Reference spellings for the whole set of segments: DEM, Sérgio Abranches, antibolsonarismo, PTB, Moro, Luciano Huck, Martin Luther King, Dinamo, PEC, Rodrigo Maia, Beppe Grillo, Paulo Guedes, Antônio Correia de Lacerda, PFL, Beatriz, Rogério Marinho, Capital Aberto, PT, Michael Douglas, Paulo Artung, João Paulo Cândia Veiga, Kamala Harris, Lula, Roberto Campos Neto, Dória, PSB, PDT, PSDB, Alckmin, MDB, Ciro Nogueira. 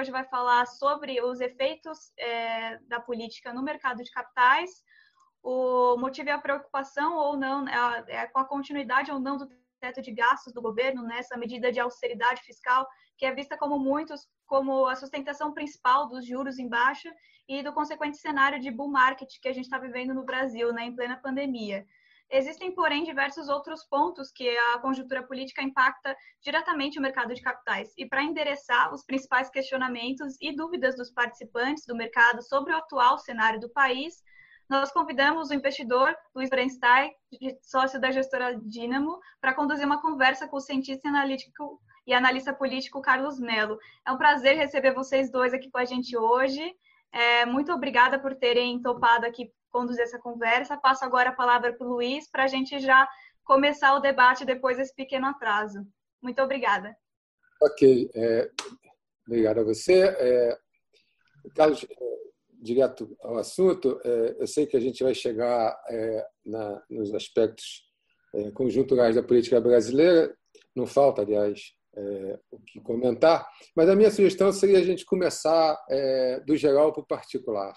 Hoje vai falar sobre os efeitos da política no mercado de capitais, o motivo e a preocupação ou não, com a continuidade ou não do teto de gastos do governo, nessa medida de austeridade fiscal, que é vista como a sustentação principal dos juros em baixa e do consequente cenário de bull market que a gente está vivendo no Brasil, né, em plena pandemia. Existem, porém, diversos outros pontos que a conjuntura política impacta diretamente o mercado de capitais. E para endereçar os principais questionamentos e dúvidas dos participantes do mercado sobre o atual cenário do país, nós convidamos o investidor Luiz Brandstein, sócio da gestora Dinamo, para conduzir uma conversa com o cientista analítico e analista político Carlos Melo. É um prazer receber vocês dois aqui com a gente hoje. Muito obrigada por terem topado aqui conduzir essa conversa. Passo agora a palavra para o Luiz, para a gente já começar o debate depois desse pequeno atraso. Muito obrigada. Ok. Obrigado a você. Carlos, direto ao assunto, eu sei que a gente vai chegar nos aspectos conjunturais da política brasileira, não falta, aliás, o que comentar, mas a minha sugestão seria a gente começar do geral para o particular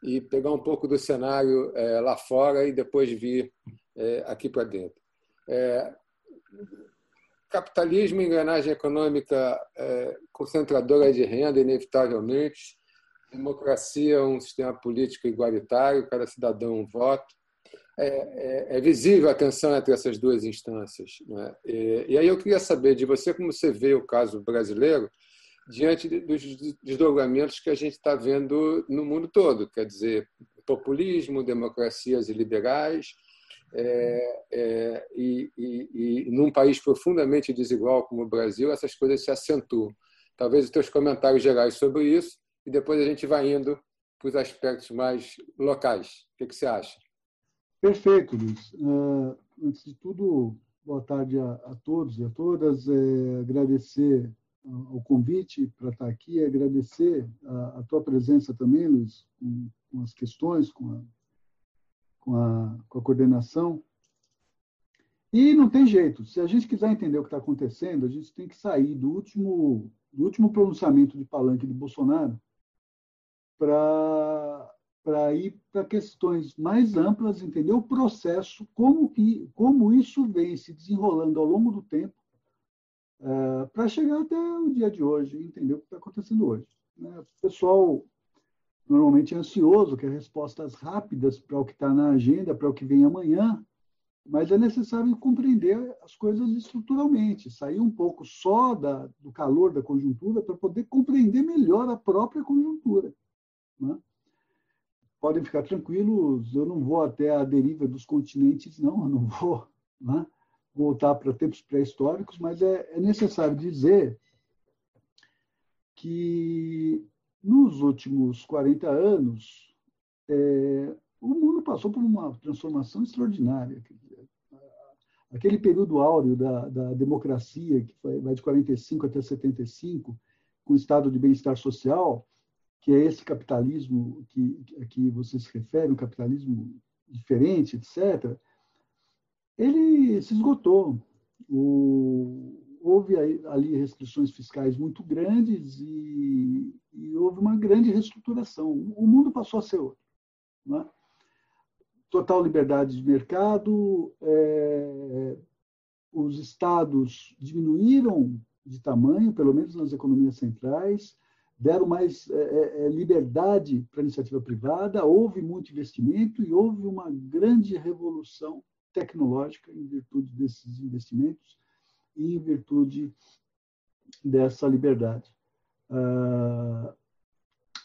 e pegar um pouco do cenário lá fora e depois vir aqui para dentro. Capitalismo, engrenagem econômica concentradora de renda, inevitavelmente. Democracia, um sistema político igualitário, cada cidadão um voto. É visível a tensão entre essas duas instâncias, né? E aí eu queria saber de você como você vê o caso brasileiro diante dos desdobramentos que a gente está vendo no mundo todo, quer dizer, populismo, democracias liberais, e num país profundamente desigual como o Brasil, essas coisas se acentuam. Talvez os teus comentários gerais sobre isso, e depois a gente vai indo para os aspectos mais locais. O que você acha? Perfeito, Luiz. Antes de tudo, boa tarde a todos e a todas. Agradecer ao convite para estar aqui, agradecer a tua presença também, Luiz, com as questões, com a coordenação. E não tem jeito, se a gente quiser entender o que está acontecendo, a gente tem que sair do último pronunciamento de palanque de Bolsonaro para ir para questões mais amplas, entender o processo, como isso vem se desenrolando ao longo do tempo, para chegar até o dia de hoje, entender o que está acontecendo hoje, né? O pessoal normalmente é ansioso, quer respostas rápidas para o que está na agenda, para o que vem amanhã, mas é necessário compreender as coisas estruturalmente, sair um pouco só do calor da conjuntura para poder compreender melhor a própria conjuntura, né? Podem ficar tranquilos, eu não vou até a deriva dos continentes, não, eu não vou, né, voltar para tempos pré-históricos, mas é necessário dizer que nos últimos 40 anos o mundo passou por uma transformação extraordinária. Aquele período áureo da democracia, que vai de 45 até 75, com o estado de bem-estar social, que é esse capitalismo a que você se refere, um capitalismo diferente, etc., ele se esgotou. Houve ali restrições fiscais muito grandes e houve uma grande reestruturação. O mundo passou a ser outro, não é? Total liberdade de mercado, os estados diminuíram de tamanho, pelo menos nas economias centrais, deram mais liberdade para a iniciativa privada, houve muito investimento e houve uma grande revolução tecnológica em virtude desses investimentos e em virtude dessa liberdade.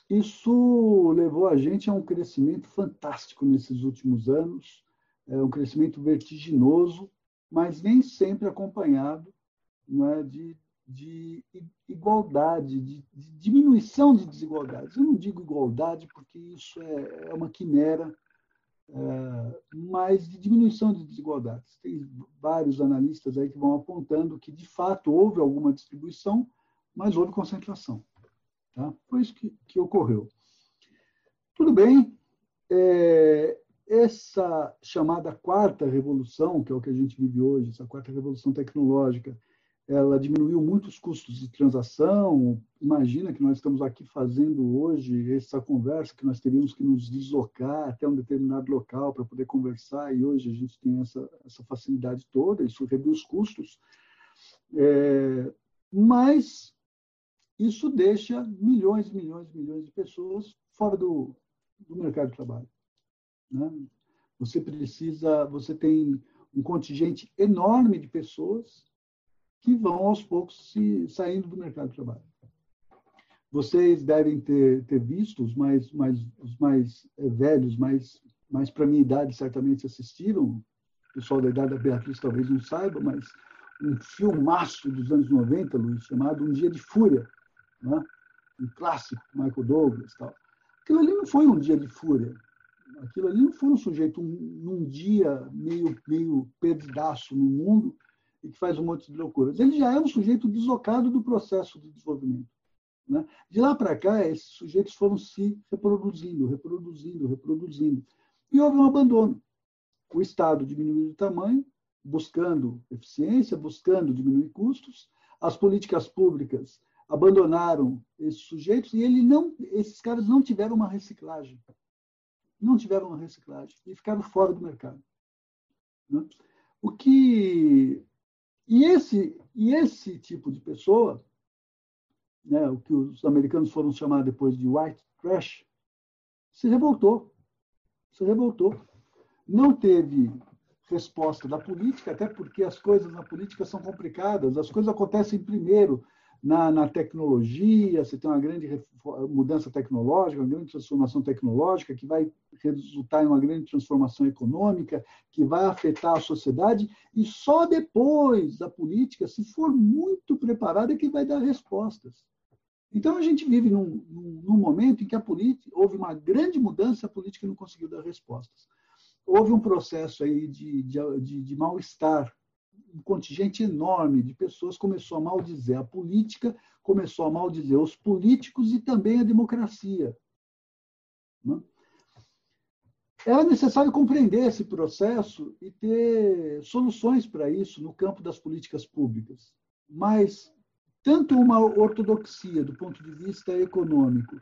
Isso levou a gente a um crescimento fantástico nesses últimos anos, um crescimento vertiginoso, mas nem sempre acompanhado, não é, de igualdade, de diminuição de desigualdades. Eu não digo igualdade porque isso é uma quimera, mas de diminuição de desigualdades. Tem vários analistas aí que vão apontando que, de fato, houve alguma distribuição, mas houve concentração. Tá? Foi isso que ocorreu. Tudo bem, essa chamada quarta revolução, que é o que a gente vive hoje, essa quarta revolução tecnológica, ela diminuiu muito os custos de transação. Imagina que nós estamos aqui fazendo hoje essa conversa, que nós teríamos que nos deslocar até um determinado local para poder conversar, e hoje a gente tem essa facilidade toda, isso reduz os custos. Mas isso deixa milhões e milhões e milhões de pessoas fora do mercado de trabalho, né? Você tem um contingente enorme de pessoas que vão, aos poucos, saindo do mercado de trabalho. Vocês devem ter visto, os mais velhos, mais para a minha idade, certamente assistiram, o pessoal da idade da Beatriz talvez não saiba, mas um filmaço dos anos 90, Luiz, chamado Um Dia de Fúria, né? Um clássico, Michael Douglas e tal. Aquilo ali não foi um dia de fúria. Aquilo ali não foi um sujeito num dia meio perdidaço no mundo, e que faz um monte de loucuras. Ele já é um sujeito deslocado do processo de desenvolvimento, né? De lá para cá, esses sujeitos foram se reproduzindo. E houve um abandono. O Estado diminuiu de tamanho, buscando eficiência, buscando diminuir custos. As políticas públicas abandonaram esses sujeitos, e esses caras não tiveram uma reciclagem. E ficaram fora do mercado, né? E esse tipo de pessoa, né, o que os americanos foram chamar depois de white trash, se revoltou. Não teve resposta da política, até porque as coisas na política são complicadas. As coisas acontecem primeiro na tecnologia, você tem uma grande mudança tecnológica, uma grande transformação tecnológica que vai resultar em uma grande transformação econômica, que vai afetar a sociedade, e só depois a política, se for muito preparada, que vai dar respostas. Então, a gente vive num momento em que houve uma grande mudança, a política não conseguiu dar respostas. Houve um processo aí de mal-estar. Um contingente enorme de pessoas começou a maldizer a política, começou a maldizer os políticos e também a democracia, né? Era necessário compreender esse processo e ter soluções para isso no campo das políticas públicas. Mas tanto uma ortodoxia do ponto de vista econômico,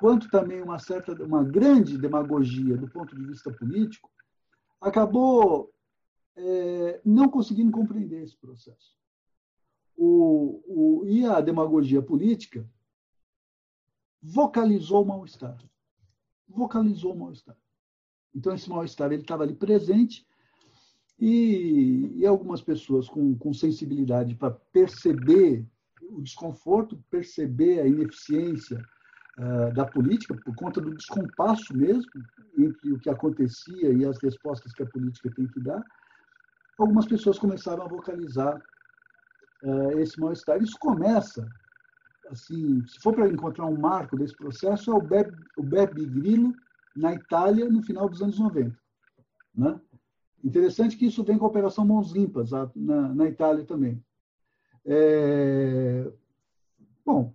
quanto também uma grande demagogia do ponto de vista político, acabou não conseguindo compreender esse processo. E a demagogia política vocalizou o mal-estar. Então, esse mal-estar estava ali presente, e algumas pessoas com sensibilidade para perceber o desconforto, perceber a ineficiência da política, por conta do descompasso mesmo entre o que acontecia e as respostas que a política tem que dar. Algumas pessoas começaram a vocalizar esse mal-estar. Isso começa, assim, se for para encontrar um marco desse processo, é o Beppe Grillo, na Itália, no final dos anos 90. Né? Interessante que isso vem com a Operação Mãos Limpas, na Itália também. Bom,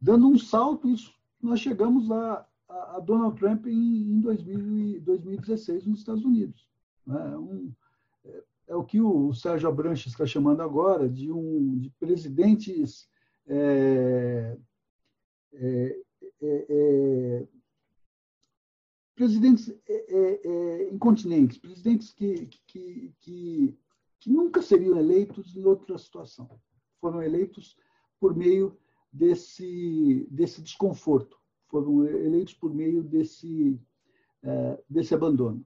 dando um salto, nós chegamos a Donald Trump em 2016, nos Estados Unidos, né? É o que o Sérgio Abranches está chamando agora de presidentes incontinentes, presidentes que nunca seriam eleitos em outra situação. Foram eleitos por meio desse desconforto, foram eleitos por meio desse abandono.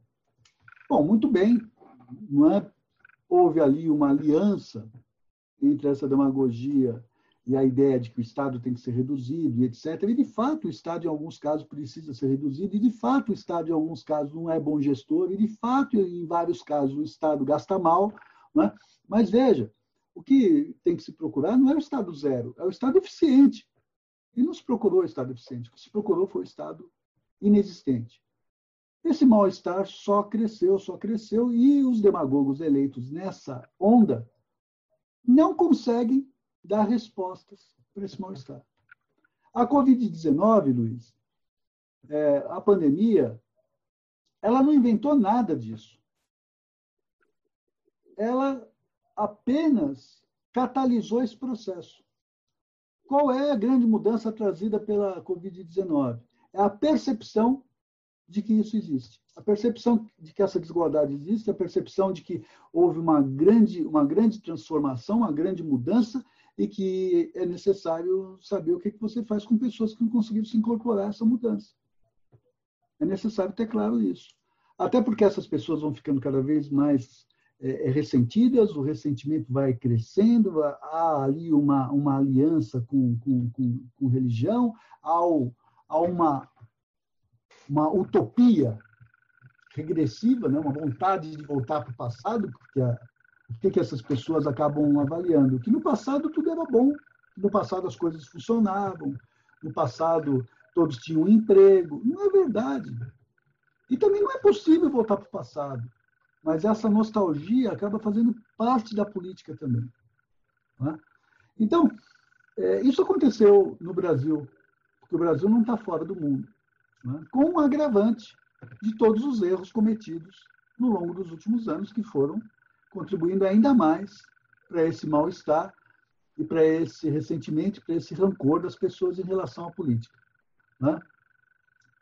Bom, muito bem, não é? Houve ali uma aliança entre essa demagogia e a ideia de que o Estado tem que ser reduzido, e etc. E, de fato, o Estado, em alguns casos, precisa ser reduzido. E, de fato, o Estado, em alguns casos, não é bom gestor. E, de fato, em vários casos, o Estado gasta mal, né? Mas, veja, o que tem que se procurar não é o Estado zero, é o Estado eficiente. E não se procurou o Estado eficiente. O que se procurou foi o Estado inexistente. Esse mal-estar só cresceu, e os demagogos eleitos nessa onda não conseguem dar respostas para esse mal-estar. A Covid-19, Luiz, a pandemia, Ela não inventou nada disso. Ela apenas catalisou esse processo. Qual é a grande mudança trazida pela Covid-19? É a percepção de que isso existe. A percepção de que essa desigualdade existe, a percepção de que houve uma grande transformação, uma grande mudança, e que é necessário saber o que você faz com pessoas que não conseguiram se incorporar a essa mudança. É necessário ter claro isso. Até porque essas pessoas vão ficando cada vez mais ressentidas, o ressentimento vai crescendo, há ali uma aliança com religião, há uma utopia regressiva, né? Uma vontade de voltar para o passado, porque o que essas pessoas acabam avaliando? Que no passado tudo era bom, no passado as coisas funcionavam, no passado todos tinham emprego. Não é verdade. E também não é possível voltar para o passado. Mas essa nostalgia acaba fazendo parte da política também. Né? Então, isso aconteceu no Brasil, porque o Brasil não está fora do mundo, né? Com um agravante de todos os erros cometidos no longo dos últimos anos, que foram contribuindo ainda mais para esse mal-estar e para esse ressentimento, para esse rancor das pessoas em relação à política. Né?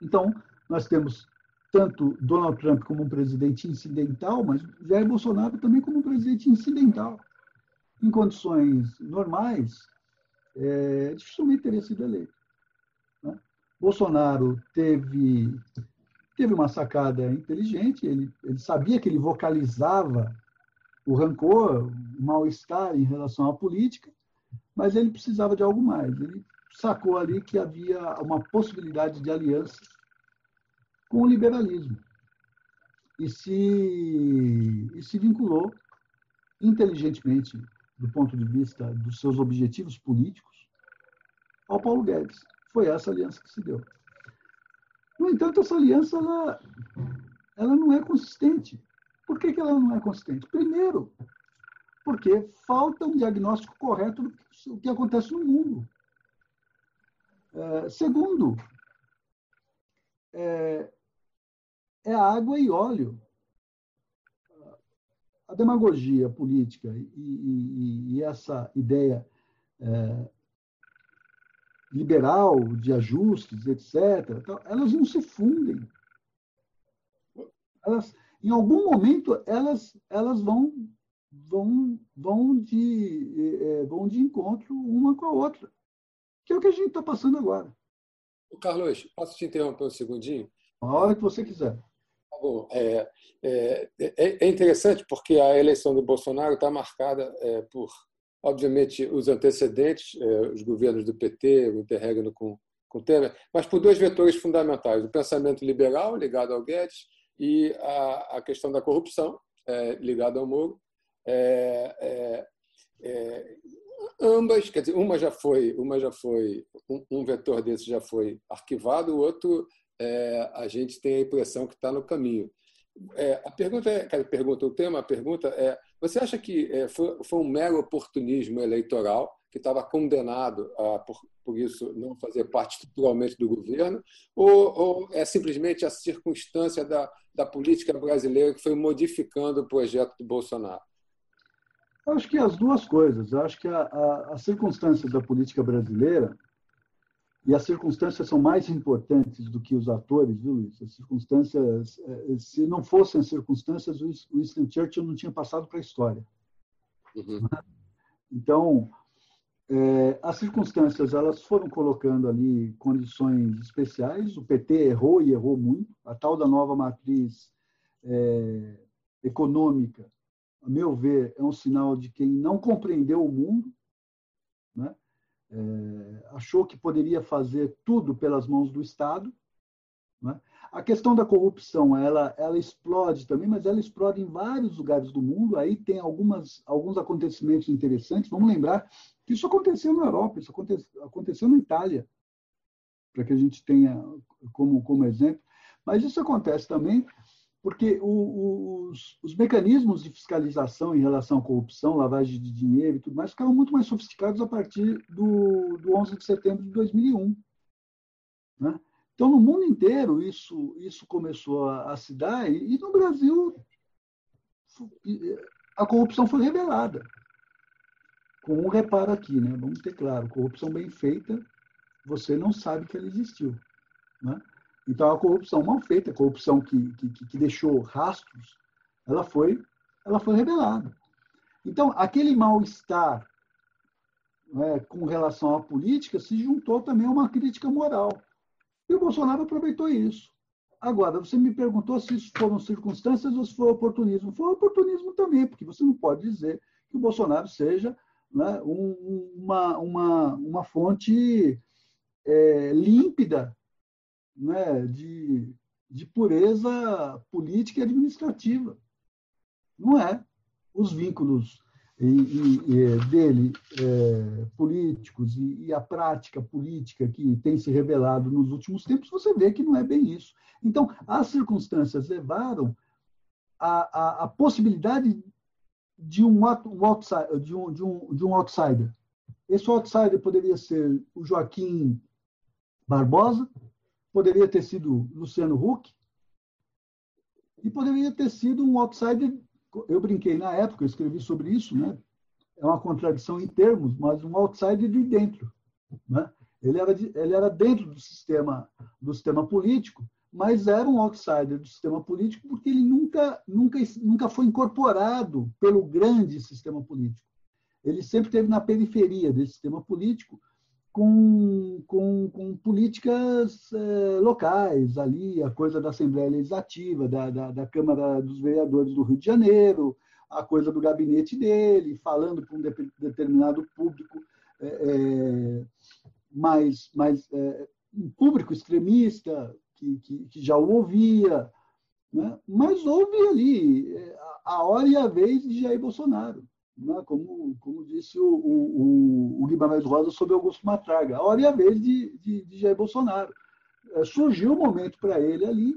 Então, nós temos tanto Donald Trump como um presidente incidental, mas Jair Bolsonaro também como um presidente incidental. Em condições normais, dificilmente teria sido eleito. Né? Bolsonaro teve uma sacada inteligente, ele sabia que ele vocalizava o rancor, o mal-estar em relação à política, mas ele precisava de algo mais. Ele sacou ali que havia uma possibilidade de aliança com o liberalismo e se vinculou inteligentemente, do ponto de vista dos seus objetivos políticos, ao Paulo Guedes. Foi essa aliança que se deu. No entanto, essa aliança ela não é consistente. Por que ela não é consistente? Primeiro, porque falta um diagnóstico correto do que acontece no mundo. Segundo, é água e óleo. A demagogia política e essa ideia liberal de ajustes, etc., elas não se fundem. Em algum momento, elas vão de encontro uma com a outra, que é o que a gente está passando agora. Carlos, posso te interromper um segundinho? A hora que você quiser. Tá bom. É interessante porque a eleição do Bolsonaro está marcada por, obviamente, os antecedentes, os governos do PT, o interregno com Temer, mas por dois vetores fundamentais: o pensamento liberal, ligado ao Guedes, e a questão da corrupção, ligada ao Moro. Ambas, quer dizer, um vetor desse já foi arquivado, o outro a gente tem a impressão que está no caminho. A pergunta é, você acha que foi um mero oportunismo eleitoral que estava condenado a, por isso, não fazer parte estruturalmente do governo, ou é simplesmente a circunstância da política brasileira que foi modificando o projeto do Bolsonaro? Eu acho que as duas coisas. Eu acho que as circunstâncias da política brasileira, e as circunstâncias são mais importantes do que os atores, viu, Luiz? As circunstâncias, se não fossem as circunstâncias, o Winston Churchill não tinha passado para a história. Uhum. Então, as circunstâncias, elas foram colocando ali condições especiais. O PT errou e errou muito. A tal da nova matriz econômica, a meu ver, é um sinal de quem não compreendeu o mundo, né? Achou que poderia fazer tudo pelas mãos do Estado, né? A questão da corrupção, ela explode também, mas ela explode em vários lugares do mundo. Aí tem alguns acontecimentos interessantes. Vamos lembrar que isso aconteceu na Europa, isso aconteceu na Itália, para que a gente tenha como exemplo. Mas isso acontece também porque os mecanismos de fiscalização em relação à corrupção, lavagem de dinheiro e tudo mais, ficaram muito mais sofisticados a partir do 11 de setembro de 2001. Né? Então, no mundo inteiro, isso começou a se dar, e no Brasil a corrupção foi revelada. Com um reparo aqui, né? Vamos ter claro, corrupção bem feita, você não sabe que ela existiu, né? Então, a corrupção mal feita, a corrupção que deixou rastros, ela foi revelada. Então, aquele mal-estar, né, com relação à política, se juntou também a uma crítica moral. E o Bolsonaro aproveitou isso. Agora, você me perguntou se isso foram circunstâncias ou se foi oportunismo. Foi oportunismo também, porque você não pode dizer que o Bolsonaro seja, né, uma fonte límpida, né, de pureza política e administrativa. Não é. Os vínculos dele, políticos, e a prática política que tem se revelado nos últimos tempos, você vê que não é bem isso. Então, as circunstâncias levaram a possibilidade de um outsider. Esse outsider poderia ser o Joaquim Barbosa, poderia ter sido Luciano Huck, e poderia ter sido um outsider. Eu brinquei na época, eu escrevi sobre isso, né? É uma contradição em termos, mas um outsider de dentro, né? Ele era dentro do sistema político, mas era um outsider do sistema político porque ele nunca foi incorporado pelo grande sistema político. Ele sempre esteve na periferia desse sistema político com políticas locais ali, a coisa da Assembleia Legislativa, da Câmara dos Vereadores do Rio de Janeiro, a coisa do gabinete dele, falando para um determinado público, um público extremista que já o ouvia, né? Mas houve ali a hora e a vez de Jair Bolsonaro. Como disse o Guimarães Rosa sobre Augusto Matraga, a hora e a vez de Jair Bolsonaro. Surgiu um momento para ele ali,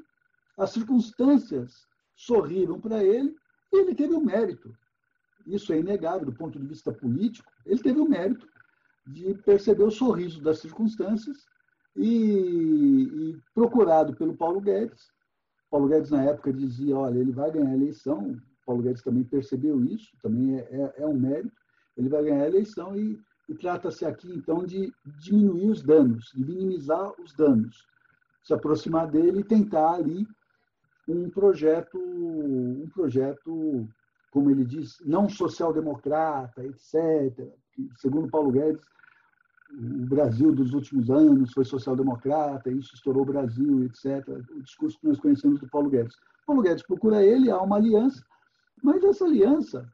as circunstâncias sorriram para ele e ele teve o mérito. Isso é inegável do ponto de vista político. Ele teve o mérito de perceber o sorriso das circunstâncias e procurado pelo Paulo Guedes. Paulo Guedes, na época, dizia, olha, ele vai ganhar a eleição. Paulo Guedes também percebeu isso, também é um mérito. Ele vai ganhar a eleição e trata-se aqui, então, de diminuir os danos, de minimizar os danos, se aproximar dele e tentar ali um projeto, como ele diz, não social-democrata, etc. Segundo Paulo Guedes, o Brasil dos últimos anos foi social-democrata, isso estourou o Brasil, etc. O discurso que nós conhecemos do Paulo Guedes. Paulo Guedes procura ele, há uma aliança. Mas essa aliança,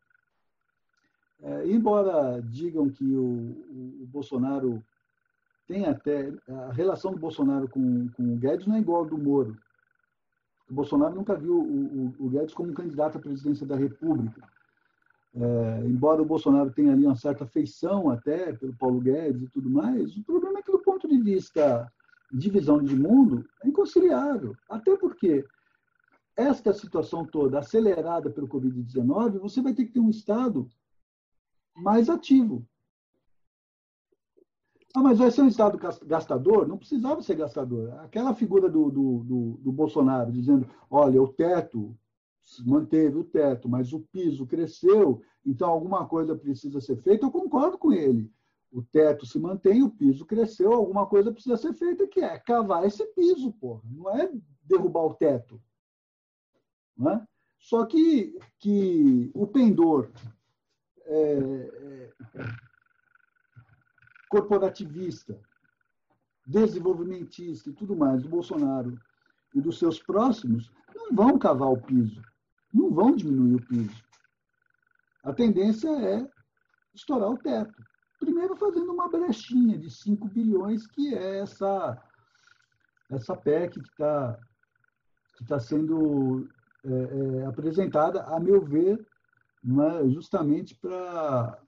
embora digam que o Bolsonaro tem até... A relação do Bolsonaro com o Guedes não é igual ao do Moro. O Bolsonaro nunca viu o Guedes como candidato à presidência da República. Embora o Bolsonaro tenha ali uma certa afeição até pelo Paulo Guedes e tudo mais, o problema é que, do ponto de vista de visão de mundo, é inconciliável. Até porque... Esta situação toda, acelerada pelo Covid-19, você vai ter que ter um Estado mais ativo. Ah, mas vai ser um Estado gastador? Não precisava ser gastador. Aquela figura do Bolsonaro dizendo, olha, o teto, manteve o teto, mas o piso cresceu, então alguma coisa precisa ser feita. Eu concordo com ele. O teto se mantém, o piso cresceu, alguma coisa precisa ser feita, que é cavar esse piso, porra. Não é derrubar o teto. É? Só que o pendor corporativista, desenvolvimentista e tudo mais do Bolsonaro e dos seus próximos não vão cavar o piso, não vão diminuir o piso. A tendência é estourar o teto. Primeiro fazendo uma brechinha de 5 bilhões, que é essa PEC que tá sendo... apresentada, a meu ver, né, justamente para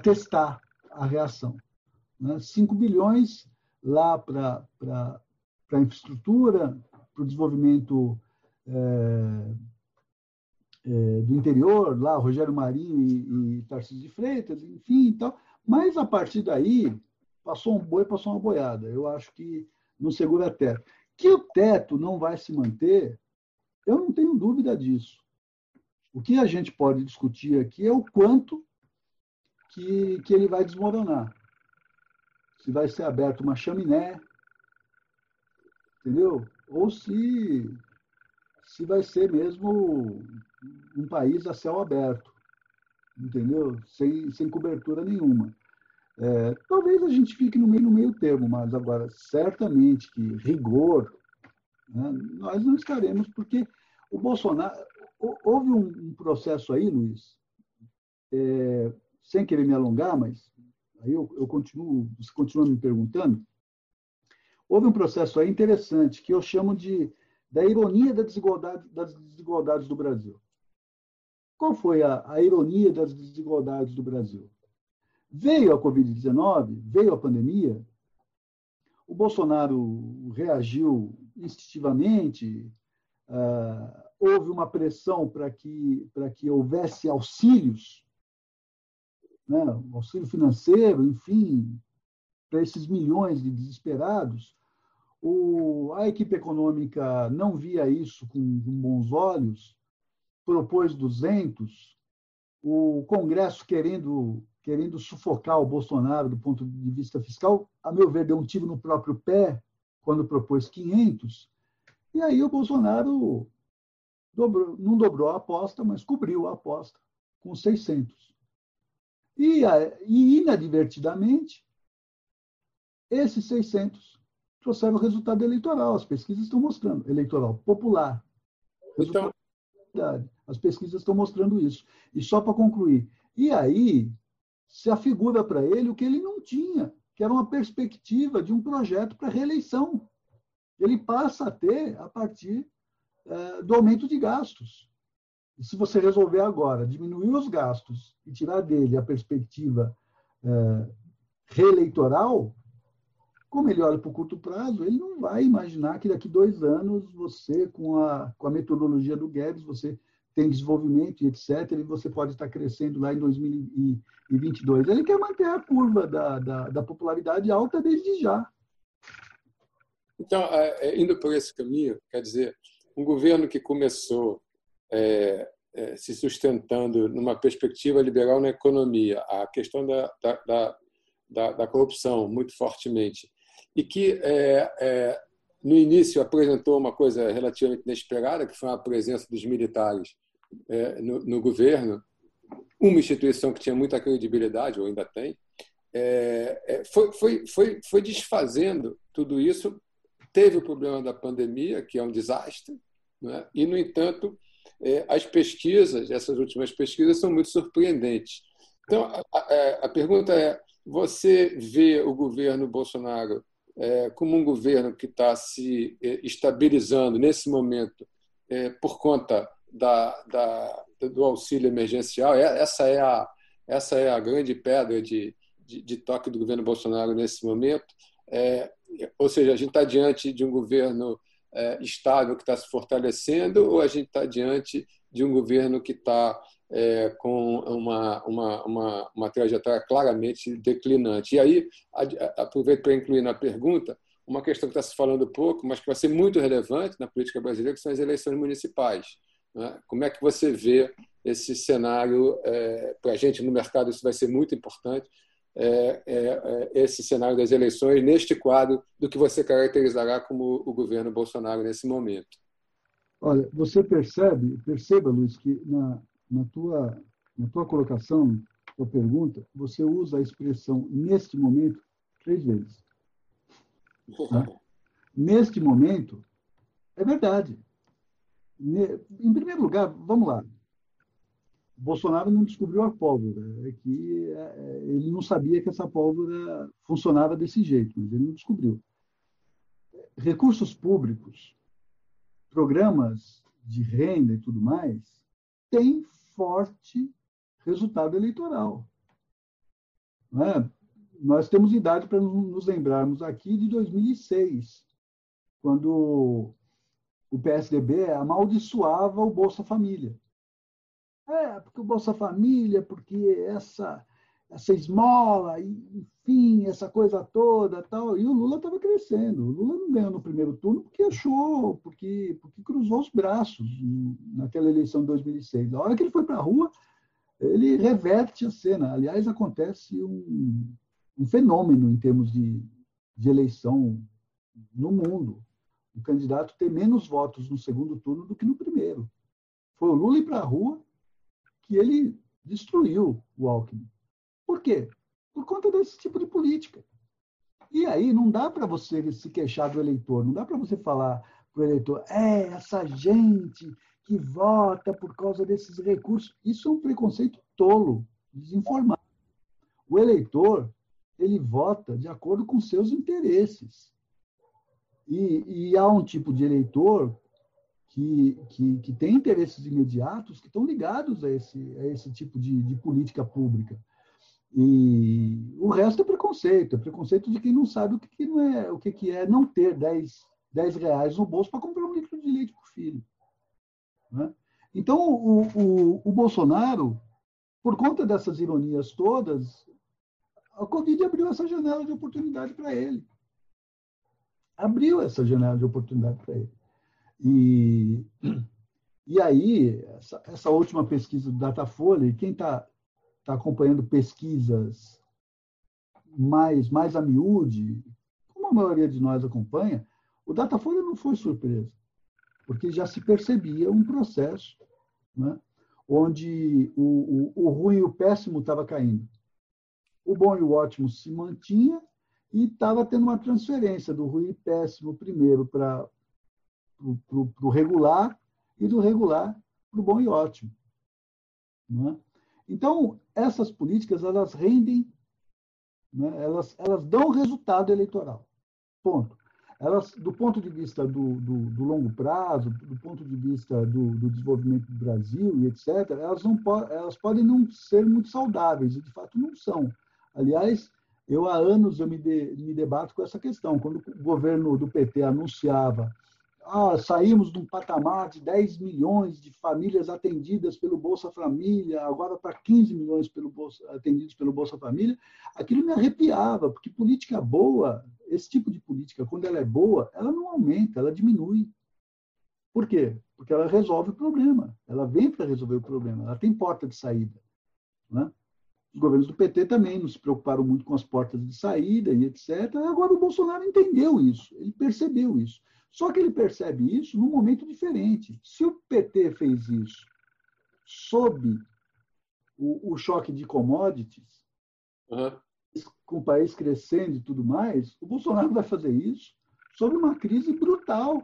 testar a reação. Né? 5 bilhões lá para a infraestrutura, para o desenvolvimento do interior, lá Rogério Marinho e Tarcísio de Freitas, enfim, tal. Mas, a partir daí, passou um boi, passou uma boiada. Eu acho que no segura-teto. Que o teto não vai se manter, eu não tenho dúvida disso. O que a gente pode discutir aqui é o quanto que ele vai desmoronar. Se vai ser aberta uma chaminé, entendeu? Ou se vai ser mesmo um país a céu aberto, entendeu? Sem cobertura nenhuma. Talvez a gente fique no meio termo, mas agora, certamente que rigor, né, nós não estaremos, porque o Bolsonaro... Houve um processo aí, Luiz, sem querer me alongar, mas aí eu continuo, você continua me perguntando, houve um processo aí interessante que eu chamo da ironia das desigualdades do Brasil. Qual foi a ironia das desigualdades do Brasil? Veio a Covid-19, veio a pandemia, o Bolsonaro reagiu instintivamente, houve uma pressão para que houvesse auxílios, né? Auxílio financeiro, enfim, para esses milhões de desesperados. A equipe econômica não via isso com bons olhos, propôs 200, o Congresso querendo sufocar o Bolsonaro do ponto de vista fiscal, a meu ver, deu um tiro no próprio pé quando propôs 500, e aí o Bolsonaro... não dobrou a aposta, mas cobriu a aposta com 600. E inadvertidamente, esses 600 trouxeram o resultado eleitoral. As pesquisas estão mostrando. Eleitoral popular. Então... As pesquisas estão mostrando isso. E só para concluir. E aí, se afigura para ele o que ele não tinha, que era uma perspectiva de um projeto para reeleição. Ele passa a ter, a partir... do aumento de gastos. E se você resolver agora diminuir os gastos e tirar dele a perspectiva reeleitoral, como ele olha para o curto prazo, ele não vai imaginar que daqui 2 anos você, com a metodologia do Guedes, você tem desenvolvimento e etc., e você pode estar crescendo lá em 2022. Ele quer manter a curva da popularidade alta desde já. Então, indo por esse caminho, quer dizer... Um governo que começou se sustentando numa perspectiva liberal na economia, a questão da corrupção muito fortemente, e que no início apresentou uma coisa relativamente inesperada, que foi a presença dos militares no governo, uma instituição que tinha muita credibilidade, ou ainda tem, foi desfazendo tudo isso. Teve o problema da pandemia, que é um desastre, né? E, no entanto, as pesquisas, essas últimas pesquisas, são muito surpreendentes. Então, a pergunta é, você vê o governo Bolsonaro como um governo que está se estabilizando nesse momento por conta do auxílio emergencial? Essa é a grande pedra de toque do governo Bolsonaro nesse momento? Ou seja, a gente está diante de um governo estável que está se fortalecendo, ou a gente está diante de um governo que está com uma trajetória claramente declinante? E aí, aproveito para incluir na pergunta uma questão que está se falando pouco, mas que vai ser muito relevante na política brasileira, que são as eleições municipais. Né? Como é que você vê esse cenário? Para a gente, no mercado, isso vai ser muito importante. Esse cenário das eleições, neste quadro do que você caracterizará como o governo Bolsonaro nesse momento. Olha, você perceba, Luiz, que na tua colocação, na tua pergunta, você usa a expressão neste momento 3 vezes. Tá? Neste momento, é verdade. Em primeiro lugar, vamos lá. Bolsonaro não descobriu a pólvora, que ele não sabia que essa pólvora funcionava desse jeito, mas ele não descobriu. Recursos públicos, programas de renda e tudo mais, têm forte resultado eleitoral. Não é? Nós temos idade para nos lembrarmos aqui de 2006, quando o PSDB amaldiçoava o Bolsa Família. Porque o Bolsa Família, porque essa, essa esmola, enfim, essa coisa toda. Tal. E o Lula estava crescendo. O Lula não ganhou no primeiro turno porque achou, porque cruzou os braços naquela eleição de 2006. A hora que ele foi para a rua, ele reverte a cena. Aliás, acontece um fenômeno em termos de eleição no mundo. O candidato tem menos votos no segundo turno do que no primeiro. Foi o Lula ir para a rua que ele destruiu o Alckmin. Por quê? Por conta desse tipo de política. E aí não dá para você se queixar do eleitor, não dá para você falar para o eleitor, essa gente que vota por causa desses recursos. Isso é um preconceito tolo, desinformado. O eleitor, ele vota de acordo com seus interesses. E há um tipo de eleitor que tem interesses imediatos que estão ligados a esse tipo de política pública. E o resto é preconceito de quem não sabe o que é não ter R$10 no bolso para comprar um litro de leite para o filho. Né? Então, o Bolsonaro, por conta dessas ironias todas, a Covid abriu essa janela de oportunidade para ele. Abriu essa janela de oportunidade para ele. E aí, essa última pesquisa do Datafolha, e quem está acompanhando pesquisas mais a miúde, como a maioria de nós acompanha, o Datafolha não foi surpresa, porque já se percebia um processo, né, onde o ruim e o péssimo estava caindo. O bom e o ótimo se mantinha e estava tendo uma transferência do ruim e péssimo primeiro para o regular e do regular para o bom e ótimo. Né? Então, essas políticas, elas rendem, né? elas dão resultado eleitoral, ponto. Elas, do ponto de vista do longo prazo, do ponto de vista do desenvolvimento do Brasil e etc., elas podem não ser muito saudáveis, e de fato não são. Aliás, eu há anos me debato com essa questão. Quando o governo do PT anunciava saímos de um patamar de 10 milhões de famílias atendidas pelo Bolsa Família, agora para 15 milhões atendidos pelo Bolsa Família, aquilo me arrepiava, porque política boa, esse tipo de política, quando ela é boa, ela não aumenta, ela diminui. Por quê? Porque ela resolve o problema, ela vem para resolver o problema, ela tem porta de saída. Né? Os governos do PT também não se preocuparam muito com as portas de saída e etc. Agora o Bolsonaro entendeu isso, ele percebeu isso. Só que ele percebe isso num momento diferente. Se o PT fez isso sob o choque de commodities, com o país crescendo e tudo mais, o Bolsonaro vai fazer isso sob uma crise brutal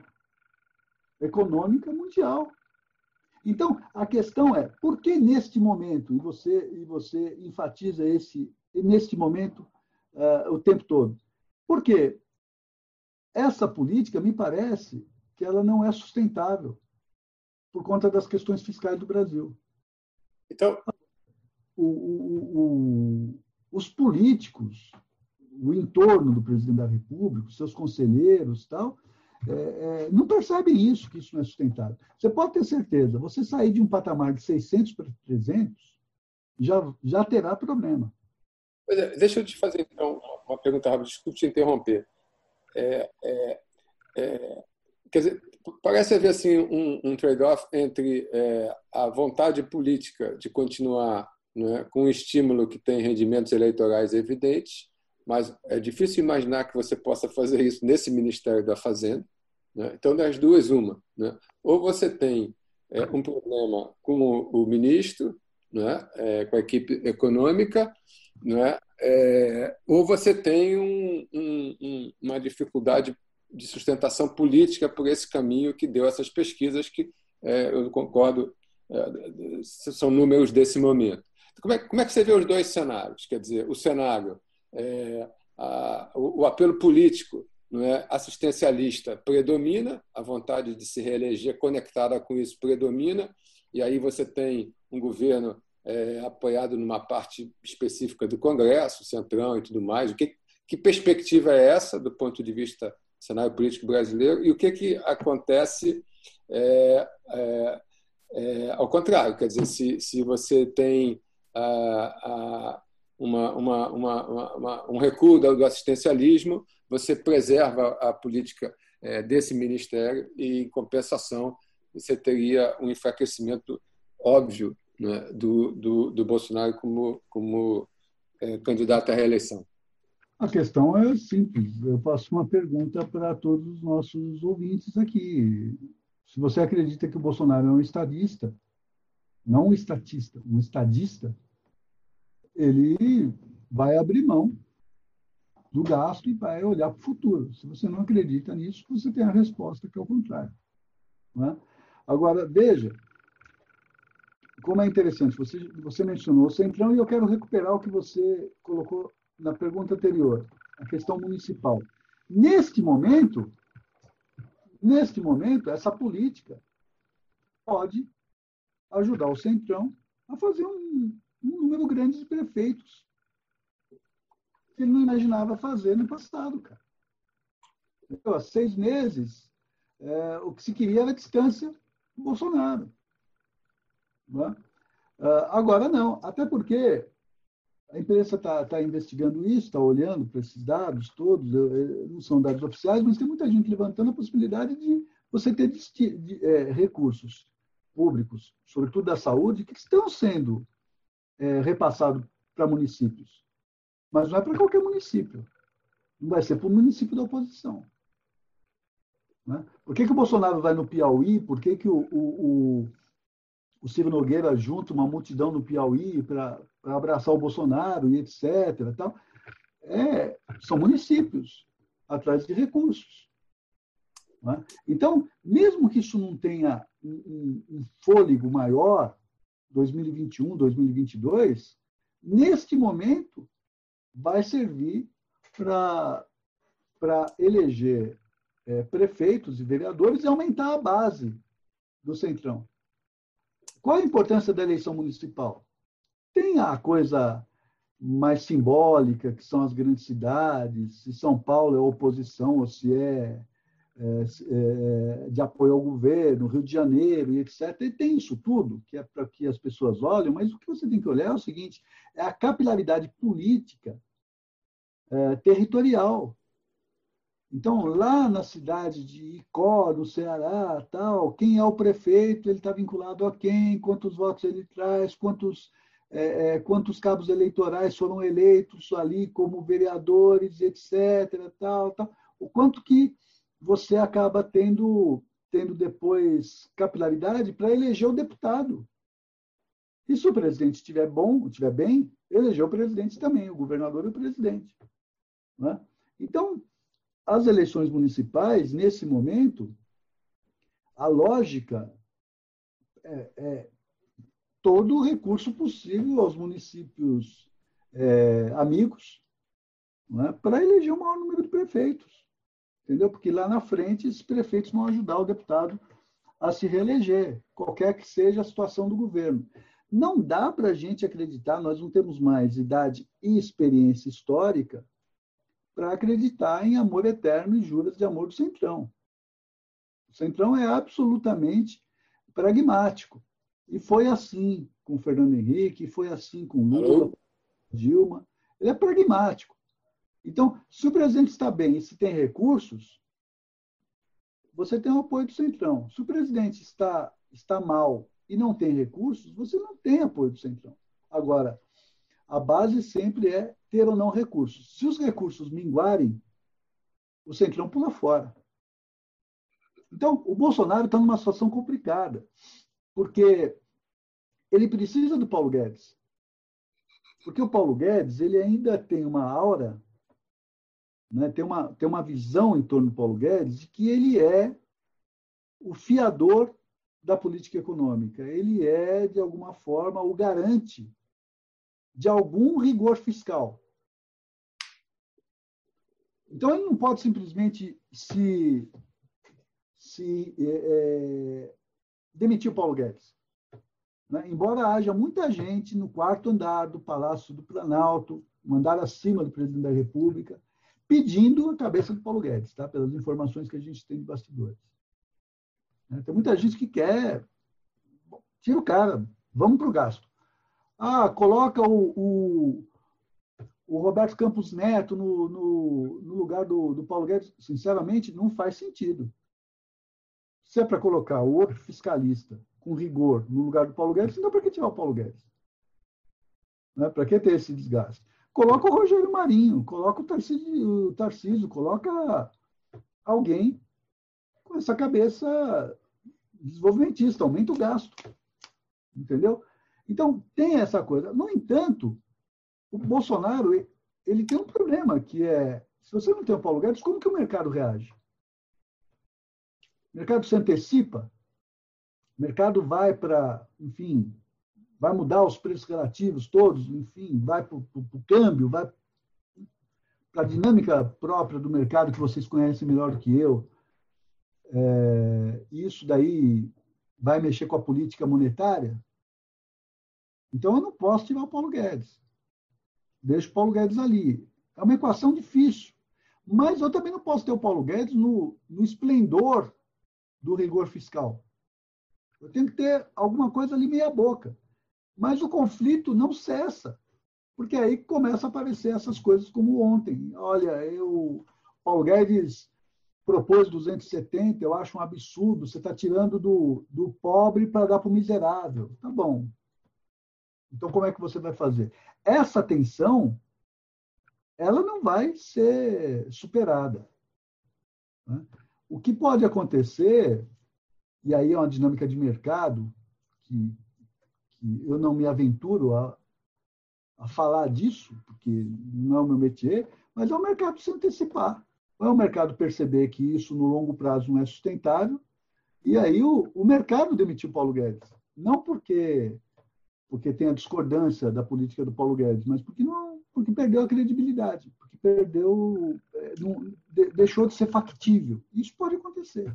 econômica mundial. Então, a questão é, por que neste momento, e você enfatiza neste momento o tempo todo? Por quê? Essa política, me parece, que ela não é sustentável por conta das questões fiscais do Brasil. Então, os políticos, o entorno do presidente da República, seus conselheiros e tal, não percebem isso, que isso não é sustentável. Você pode ter certeza, você sair de um patamar de 600 para 300, já terá problema. Pois é, deixa eu te fazer, então, uma pergunta rápida. Desculpe te interromper. Quer dizer, parece haver assim, um trade-off entre a vontade política de continuar, né, com um estímulo que tem rendimentos eleitorais evidentes, mas é difícil imaginar que você possa fazer isso nesse Ministério da Fazenda. Né? Então, das duas, uma. Né? Ou você tem um problema com o ministro, né, com a equipe econômica, né, ou você tem uma dificuldade de sustentação política por esse caminho que deu essas pesquisas que, eu concordo, são números desse momento. Como é que você vê os dois cenários? Quer dizer, o cenário, o apelo político, não é, assistencialista predomina, a vontade de se reeleger conectada com isso predomina, e aí você tem um governo apoiado numa parte específica do Congresso, Centrão e tudo mais. Que perspectiva é essa do ponto de vista do cenário político brasileiro? E o que acontece ao contrário? Quer dizer, se você tem um recuo do assistencialismo, você preserva a política desse ministério e, em compensação, você teria um enfraquecimento óbvio, né, do Bolsonaro como candidato à reeleição. A questão é simples. Eu faço uma pergunta para todos os nossos ouvintes aqui. Se você acredita que o Bolsonaro é um estadista, não um estatista, um estadista, ele vai abrir mão do gasto e vai olhar para o futuro. Se você não acredita nisso, você tem a resposta que é o contrário. Não é? Agora, veja, como é interessante, você mencionou o Centrão, e eu quero recuperar o que você colocou na pergunta anterior, a questão municipal. Neste momento, essa política pode ajudar o Centrão a fazer um número grande de prefeitos que ele não imaginava fazer no passado, cara. Então, há 6 meses, o que se queria era a distância do Bolsonaro. Não é? Agora não, até porque a imprensa está investigando isso, está olhando para esses dados todos, não são dados oficiais, mas tem muita gente levantando a possibilidade de você ter recursos públicos, sobretudo da saúde, que estão sendo repassados para municípios. Mas não é para qualquer município. Não vai ser para o município da oposição. Né? Por que o Bolsonaro vai no Piauí? Por que o Ciro Nogueira junta uma multidão no Piauí para abraçar o Bolsonaro e etc. Tal? São municípios atrás de recursos. Né? Então, mesmo que isso não tenha um fôlego maior, 2021, 2022, neste momento vai servir para eleger prefeitos e vereadores e aumentar a base do Centrão. Qual a importância da eleição municipal? Tem a coisa mais simbólica, que são as grandes cidades, se São Paulo é oposição ou se é de apoio ao governo, Rio de Janeiro, e etc. E tem isso tudo, que é para que as pessoas olhem, mas o que você tem que olhar é o seguinte, é a capilaridade política territorial. Então, lá na cidade de Icó, no Ceará, tal, quem é o prefeito, ele está vinculado a quem, quantos votos ele traz, quantos cabos eleitorais foram eleitos ali como vereadores, etc. Tal. O quanto que você acaba tendo depois capilaridade para eleger o deputado. E se o presidente estiver bom, estiver bem, eleger o presidente também, o governador e o presidente. Né? Então, as eleições municipais, nesse momento, a lógica é todo o recurso possível aos municípios amigos, né, para eleger o maior número de prefeitos. Entendeu? Porque lá na frente, esses prefeitos vão ajudar o deputado a se reeleger, qualquer que seja a situação do governo. Não dá para a gente acreditar, nós não temos mais idade e experiência histórica para acreditar em amor eterno e juras de amor do Centrão. O Centrão é absolutamente pragmático. E foi assim com Fernando Henrique, foi assim com Lula, Dilma. Ele é pragmático. Então, se o presidente está bem e se tem recursos, você tem o apoio do Centrão. Se o presidente está mal e não tem recursos, você não tem apoio do Centrão. Agora, a base sempre é ter ou não recursos. Se os recursos minguarem, o Centrão pula fora. Então, o Bolsonaro está numa situação complicada, porque ele precisa do Paulo Guedes. Porque o Paulo Guedes, ele ainda tem uma aura, né, tem uma visão em torno do Paulo Guedes de que ele é o fiador da política econômica. Ele é, de alguma forma, o garante de algum rigor fiscal. Então, ele não pode simplesmente se demitir o Paulo Guedes. Né? Embora haja muita gente no quarto andar do Palácio do Planalto, um andar acima do presidente da República, pedindo a cabeça do Paulo Guedes, tá? Pelas informações que a gente tem de bastidores. Né? Tem muita gente que quer... Bom, tira o cara, vamos para o gasto. Ah, coloca o O Roberto Campos Neto no lugar do Paulo Guedes, sinceramente, não faz sentido. Se é para colocar o outro fiscalista com rigor no lugar do Paulo Guedes, então para que tirar o Paulo Guedes? Né? Para que ter esse desgaste? Coloca o Rogério Marinho, coloca o Tarcísio, coloca alguém com essa cabeça desenvolvimentista, aumenta o gasto. Entendeu? Então, tem essa coisa. No entanto, o Bolsonaro, ele tem um problema, que é, se você não tem o Paulo Guedes, como que o mercado reage? O mercado se antecipa, o mercado vai para, enfim, vai mudar os preços relativos todos, enfim, vai para o câmbio, vai para a dinâmica própria do mercado que vocês conhecem melhor do que eu. Isso daí vai mexer com a política monetária. Então, eu não posso tirar o Paulo Guedes. Deixo o Paulo Guedes ali. É uma equação difícil. Mas eu também não posso ter o Paulo Guedes no esplendor do rigor fiscal. Eu tenho que ter alguma coisa ali meia boca. Mas o conflito não cessa. Porque aí começa a aparecer essas coisas como ontem. Olha, o Paulo Guedes propôs 270, eu acho um absurdo. Você está tirando do pobre para dar para o miserável. Tá bom. Então, como é que você vai fazer? Essa tensão, ela não vai ser superada. Né? O que pode acontecer, e aí é uma dinâmica de mercado, que eu não me aventuro a falar disso, porque não é o meu métier, mas é o mercado se antecipar. É o mercado perceber que isso, no longo prazo, não é sustentável, e aí o mercado demitiu o Paulo Guedes. Não porque tem a discordância da política do Paulo Guedes, mas porque perdeu a credibilidade, porque deixou de ser factível. Isso pode acontecer.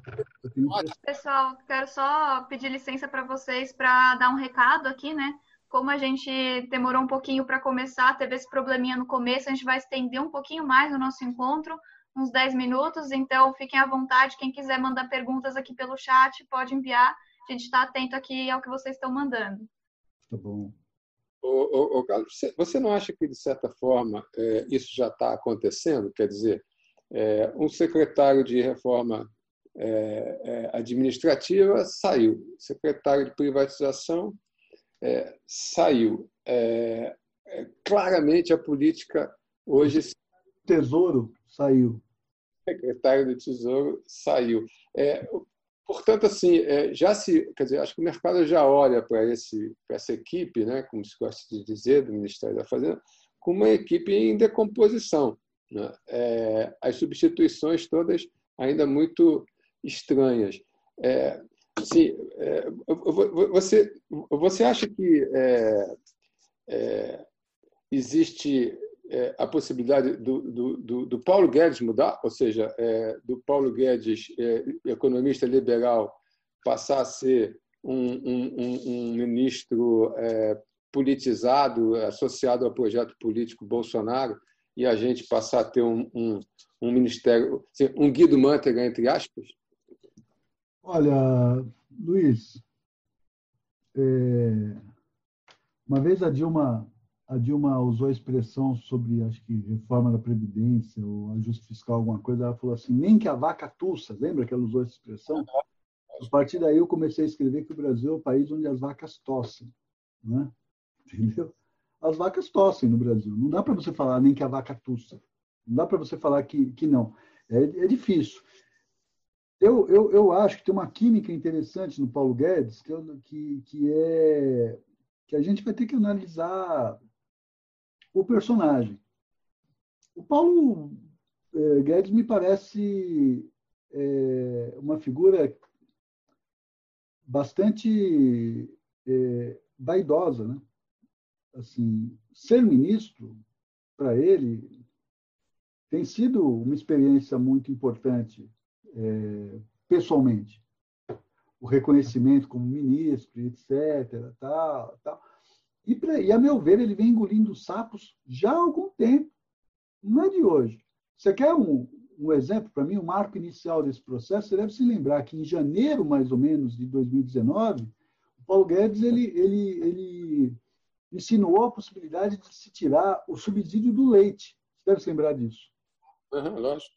Pessoal, quero só pedir licença para vocês para dar um recado aqui, né? Como a gente demorou um pouquinho para começar, teve esse probleminha no começo, a gente vai estender um pouquinho mais o nosso encontro, uns 10 minutos, então fiquem à vontade. Quem quiser mandar perguntas aqui pelo chat, pode enviar. A gente está atento aqui ao que vocês estão mandando. Tá bom. Ô, Carlos, você não acha que, de certa forma, isso já está acontecendo? Quer dizer, um secretário de reforma administrativa saiu, secretário de privatização saiu. Claramente, a política hoje... Tesouro saiu. Secretário do Tesouro saiu. Portanto, assim, quer dizer, acho que o mercado já olha para essa equipe, né, como se gosta de dizer, do Ministério da Fazenda, como uma equipe em decomposição. Né? As substituições todas ainda muito estranhas. Você acha que existe a possibilidade do Paulo Guedes mudar, ou seja, do Paulo Guedes, economista liberal, passar a ser um ministro politizado, associado ao projeto político Bolsonaro, e a gente passar a ter um ministério, um Guido Mantega, entre aspas? Olha, Luiz, uma vez a Dilma usou a expressão sobre, acho que, reforma da Previdência ou ajuste fiscal, alguma coisa. Ela falou assim, nem que a vaca tussa. Lembra que ela usou essa expressão? A partir daí eu comecei a escrever que o Brasil é o país onde as vacas tossem. Né? Entendeu? As vacas tossem no Brasil. Não dá para você falar nem que a vaca tussa. Não dá para você falar que não. É difícil. Eu acho que tem uma química interessante no Paulo Guedes que a gente vai ter que analisar o personagem. O Paulo Guedes me parece uma figura bastante vaidosa, né? Assim, ser ministro, para ele, tem sido uma experiência muito importante pessoalmente. O reconhecimento como ministro, etc. Tal. E, a meu ver, ele vem engolindo sapos já há algum tempo. Não é de hoje. Você quer um exemplo para mim, um marco inicial desse processo? Você deve se lembrar que em janeiro, mais ou menos, de 2019, o Paulo Guedes ele insinuou a possibilidade de se tirar o subsídio do leite. Você deve se lembrar disso. Uhum, lógico.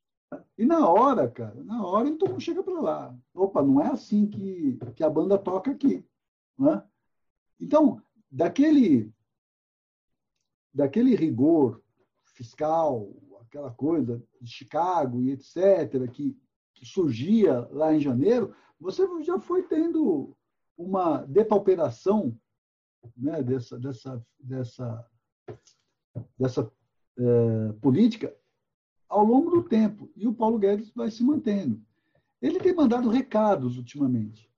E na hora, cara, na hora, então chega para lá. Opa, não é assim que a banda toca aqui. Né? Então, daquele rigor fiscal, aquela coisa de Chicago e etc., que surgia lá em janeiro, você já foi tendo uma depauperação, né, dessa política ao longo do tempo. E o Paulo Guedes vai se mantendo. Ele tem mandado recados ultimamente,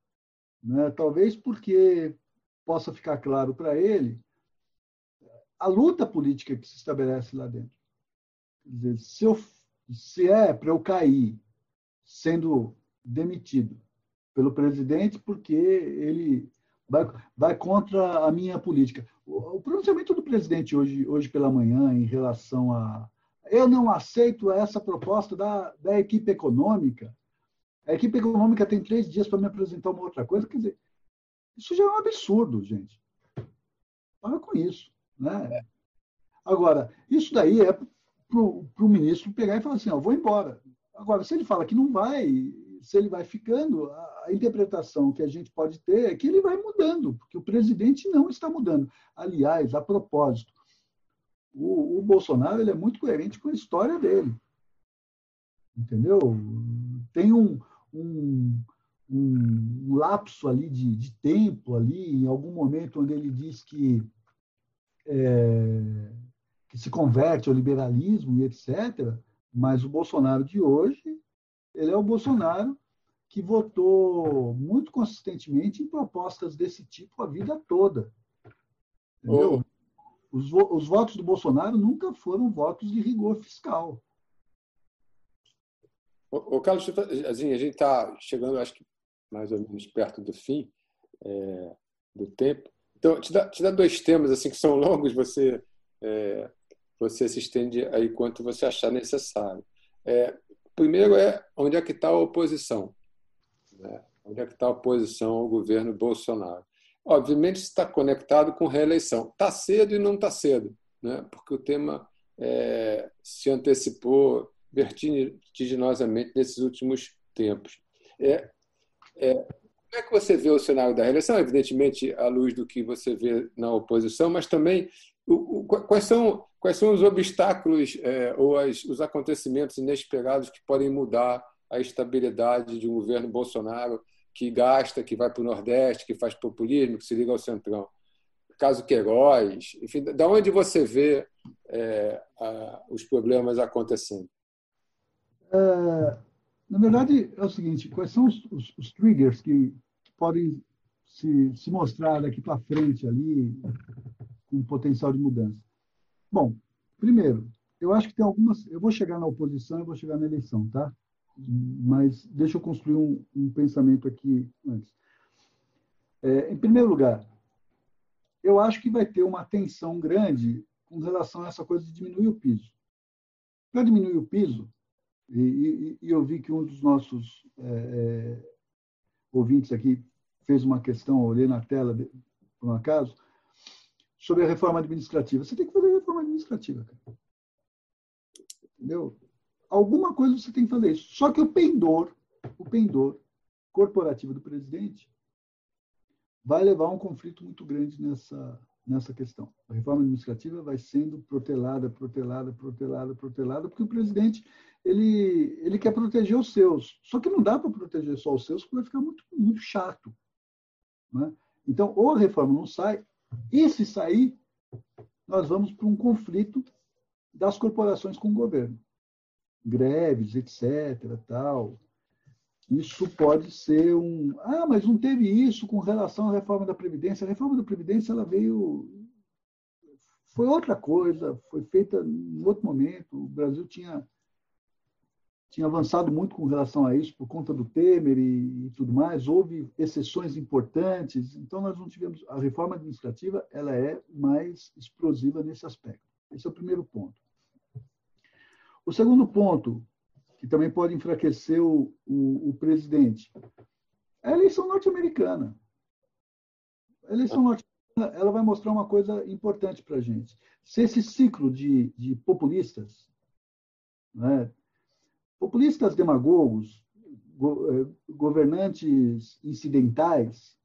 né, talvez porque possa ficar claro para ele a luta política que se estabelece lá dentro. Quer dizer, se é para eu cair sendo demitido pelo presidente porque ele vai contra a minha política. O pronunciamento do presidente hoje pela manhã em relação a eu não aceito essa proposta da equipe econômica. A equipe econômica tem 3 dias para me apresentar uma outra coisa. Quer dizer, isso já é um absurdo, gente. Para com isso. Né? Agora, isso daí é para o ministro pegar e falar assim, ó, vou embora. Agora, se ele fala que não vai, se ele vai ficando, a interpretação que a gente pode ter é que ele vai mudando, porque o presidente não está mudando. Aliás, a propósito, o Bolsonaro ele é muito coerente com a história dele. Entendeu? Tem um lapso ali de tempo, ali, em algum momento, onde ele diz que se converte ao liberalismo e etc., mas o Bolsonaro de hoje, ele é o Bolsonaro que votou muito consistentemente em propostas desse tipo a vida toda. Entendeu? Oh. Os votos do Bolsonaro nunca foram votos de rigor fiscal. Ô, Carlos, assim, a gente está chegando, acho que mais ou menos perto do fim do tempo. Então, te dá 2 temas assim, que são longos, você se estende aí quanto você achar necessário. Primeiro é onde é que está a oposição. Né? Onde é que está a oposição ao governo Bolsonaro. Obviamente, está conectado com reeleição. Está cedo e não está cedo, né? Porque o tema se antecipou vertiginosamente nesses últimos tempos. Como é que você vê o cenário da reeleição? Evidentemente, à luz do que você vê na oposição, mas também quais são os obstáculos ou os acontecimentos inesperados que podem mudar a estabilidade de um governo Bolsonaro que gasta, que vai para o Nordeste, que faz populismo, que se liga ao Centrão? Caso Queiroz, enfim, de onde você vê os problemas acontecendo? Na verdade, é o seguinte, quais são os triggers que podem se mostrar daqui para frente ali com potencial de mudança? Bom, primeiro, eu acho que tem algumas... Eu vou chegar na oposição, eu vou chegar na eleição, tá? Mas deixa eu construir um pensamento aqui antes. Em primeiro lugar, eu acho que vai ter uma tensão grande com relação a essa coisa de diminuir o piso. Para diminuir o piso, e eu vi que um dos nossos ouvintes aqui fez uma questão, olhei na tela, por um acaso, sobre a reforma administrativa. Você tem que fazer a reforma administrativa, cara. Entendeu? Alguma coisa você tem que fazer isso. Só que o pendor corporativo do presidente vai levar a um conflito muito grande nessa questão. A reforma administrativa vai sendo protelada, porque o presidente ele quer proteger os seus. Só que não dá para proteger só os seus, porque vai ficar muito, muito chato. Né? Então, ou a reforma não sai, e se sair, nós vamos para um conflito das corporações com o governo. Greves, etc., tal. Isso pode ser um... Ah, mas não teve isso com relação à reforma da Previdência. A reforma da Previdência, ela veio... Foi outra coisa, foi feita em outro momento. O Brasil tinha avançado muito com relação a isso por conta do Temer e tudo mais. Houve exceções importantes. Então, nós não tivemos... A reforma administrativa, ela é mais explosiva nesse aspecto. Esse é o primeiro ponto. O segundo ponto... que também pode enfraquecer o presidente. A eleição norte-americana. A eleição norte-americana ela vai mostrar uma coisa importante para a gente. Se esse ciclo de populistas, né, populistas demagogos, governantes incidentais,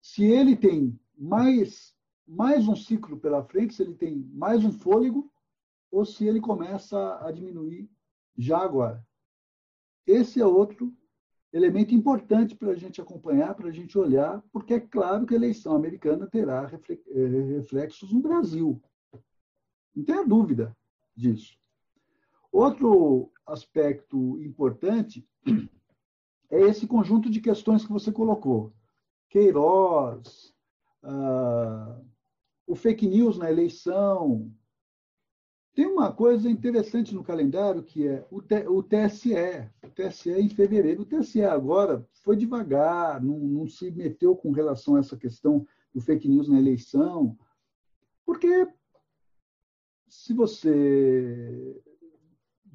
se ele tem mais um ciclo pela frente, se ele tem mais um fôlego, ou se ele começa a diminuir já agora. Esse é outro elemento importante para a gente acompanhar, para a gente olhar, porque é claro que a eleição americana terá reflexos no Brasil. Não tenha dúvida disso. Outro aspecto importante é esse conjunto de questões que você colocou. Queiroz, o fake news na eleição. Tem uma coisa interessante no calendário, que é o TSE. O TSE em fevereiro. O TSE agora foi devagar, não se meteu com relação a essa questão do fake news na eleição, porque se você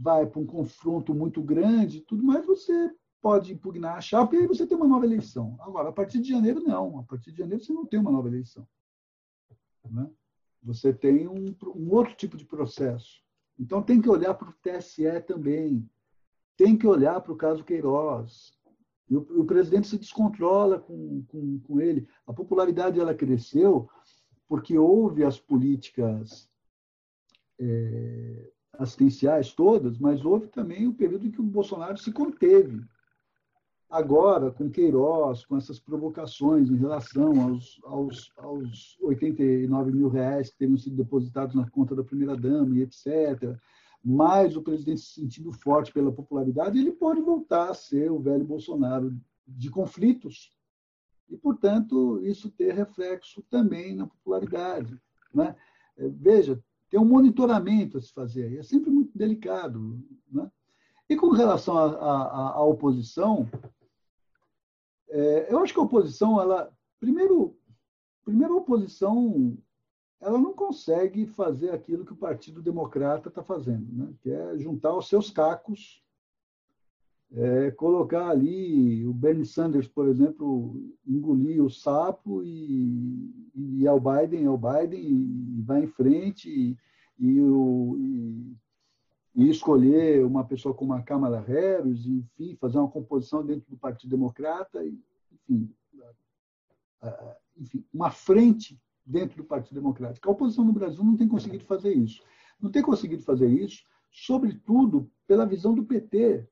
vai para um confronto muito grande, tudo mais, você pode impugnar a chapa e aí você tem uma nova eleição. Agora, a partir de janeiro, não. A partir de janeiro, você não tem uma nova eleição. Né? Você tem um outro tipo de processo. Então, tem que olhar para o TSE também. Tem que olhar para o caso Queiroz. E o presidente se descontrola com ele. A popularidade ela cresceu porque houve as políticas assistenciais todas, mas houve também o período em que o Bolsonaro se conteve. Agora, com Queiroz, com essas provocações em relação aos 89 mil reais que teriam sido depositados na conta da primeira-dama e etc., mais o presidente se sentindo forte pela popularidade, ele pode voltar a ser o velho Bolsonaro de conflitos e, portanto, isso ter reflexo também na popularidade. Né? Veja, tem um monitoramento a se fazer aí, é sempre muito delicado. Né? E com relação à oposição, eu acho que a oposição, ela, primeiro a oposição, ela não consegue fazer aquilo que o Partido Democrata está fazendo, né? Que é juntar os seus cacos, colocar ali o Bernie Sanders, por exemplo, engolir o sapo e é o Biden e vai em frente e escolher uma pessoa como a Kamala Harris, enfim, fazer uma composição dentro do Partido Democrata, enfim, uma frente dentro do Partido Democrático. A oposição no Brasil não tem conseguido fazer isso. Não tem conseguido fazer isso, sobretudo pela visão do PT,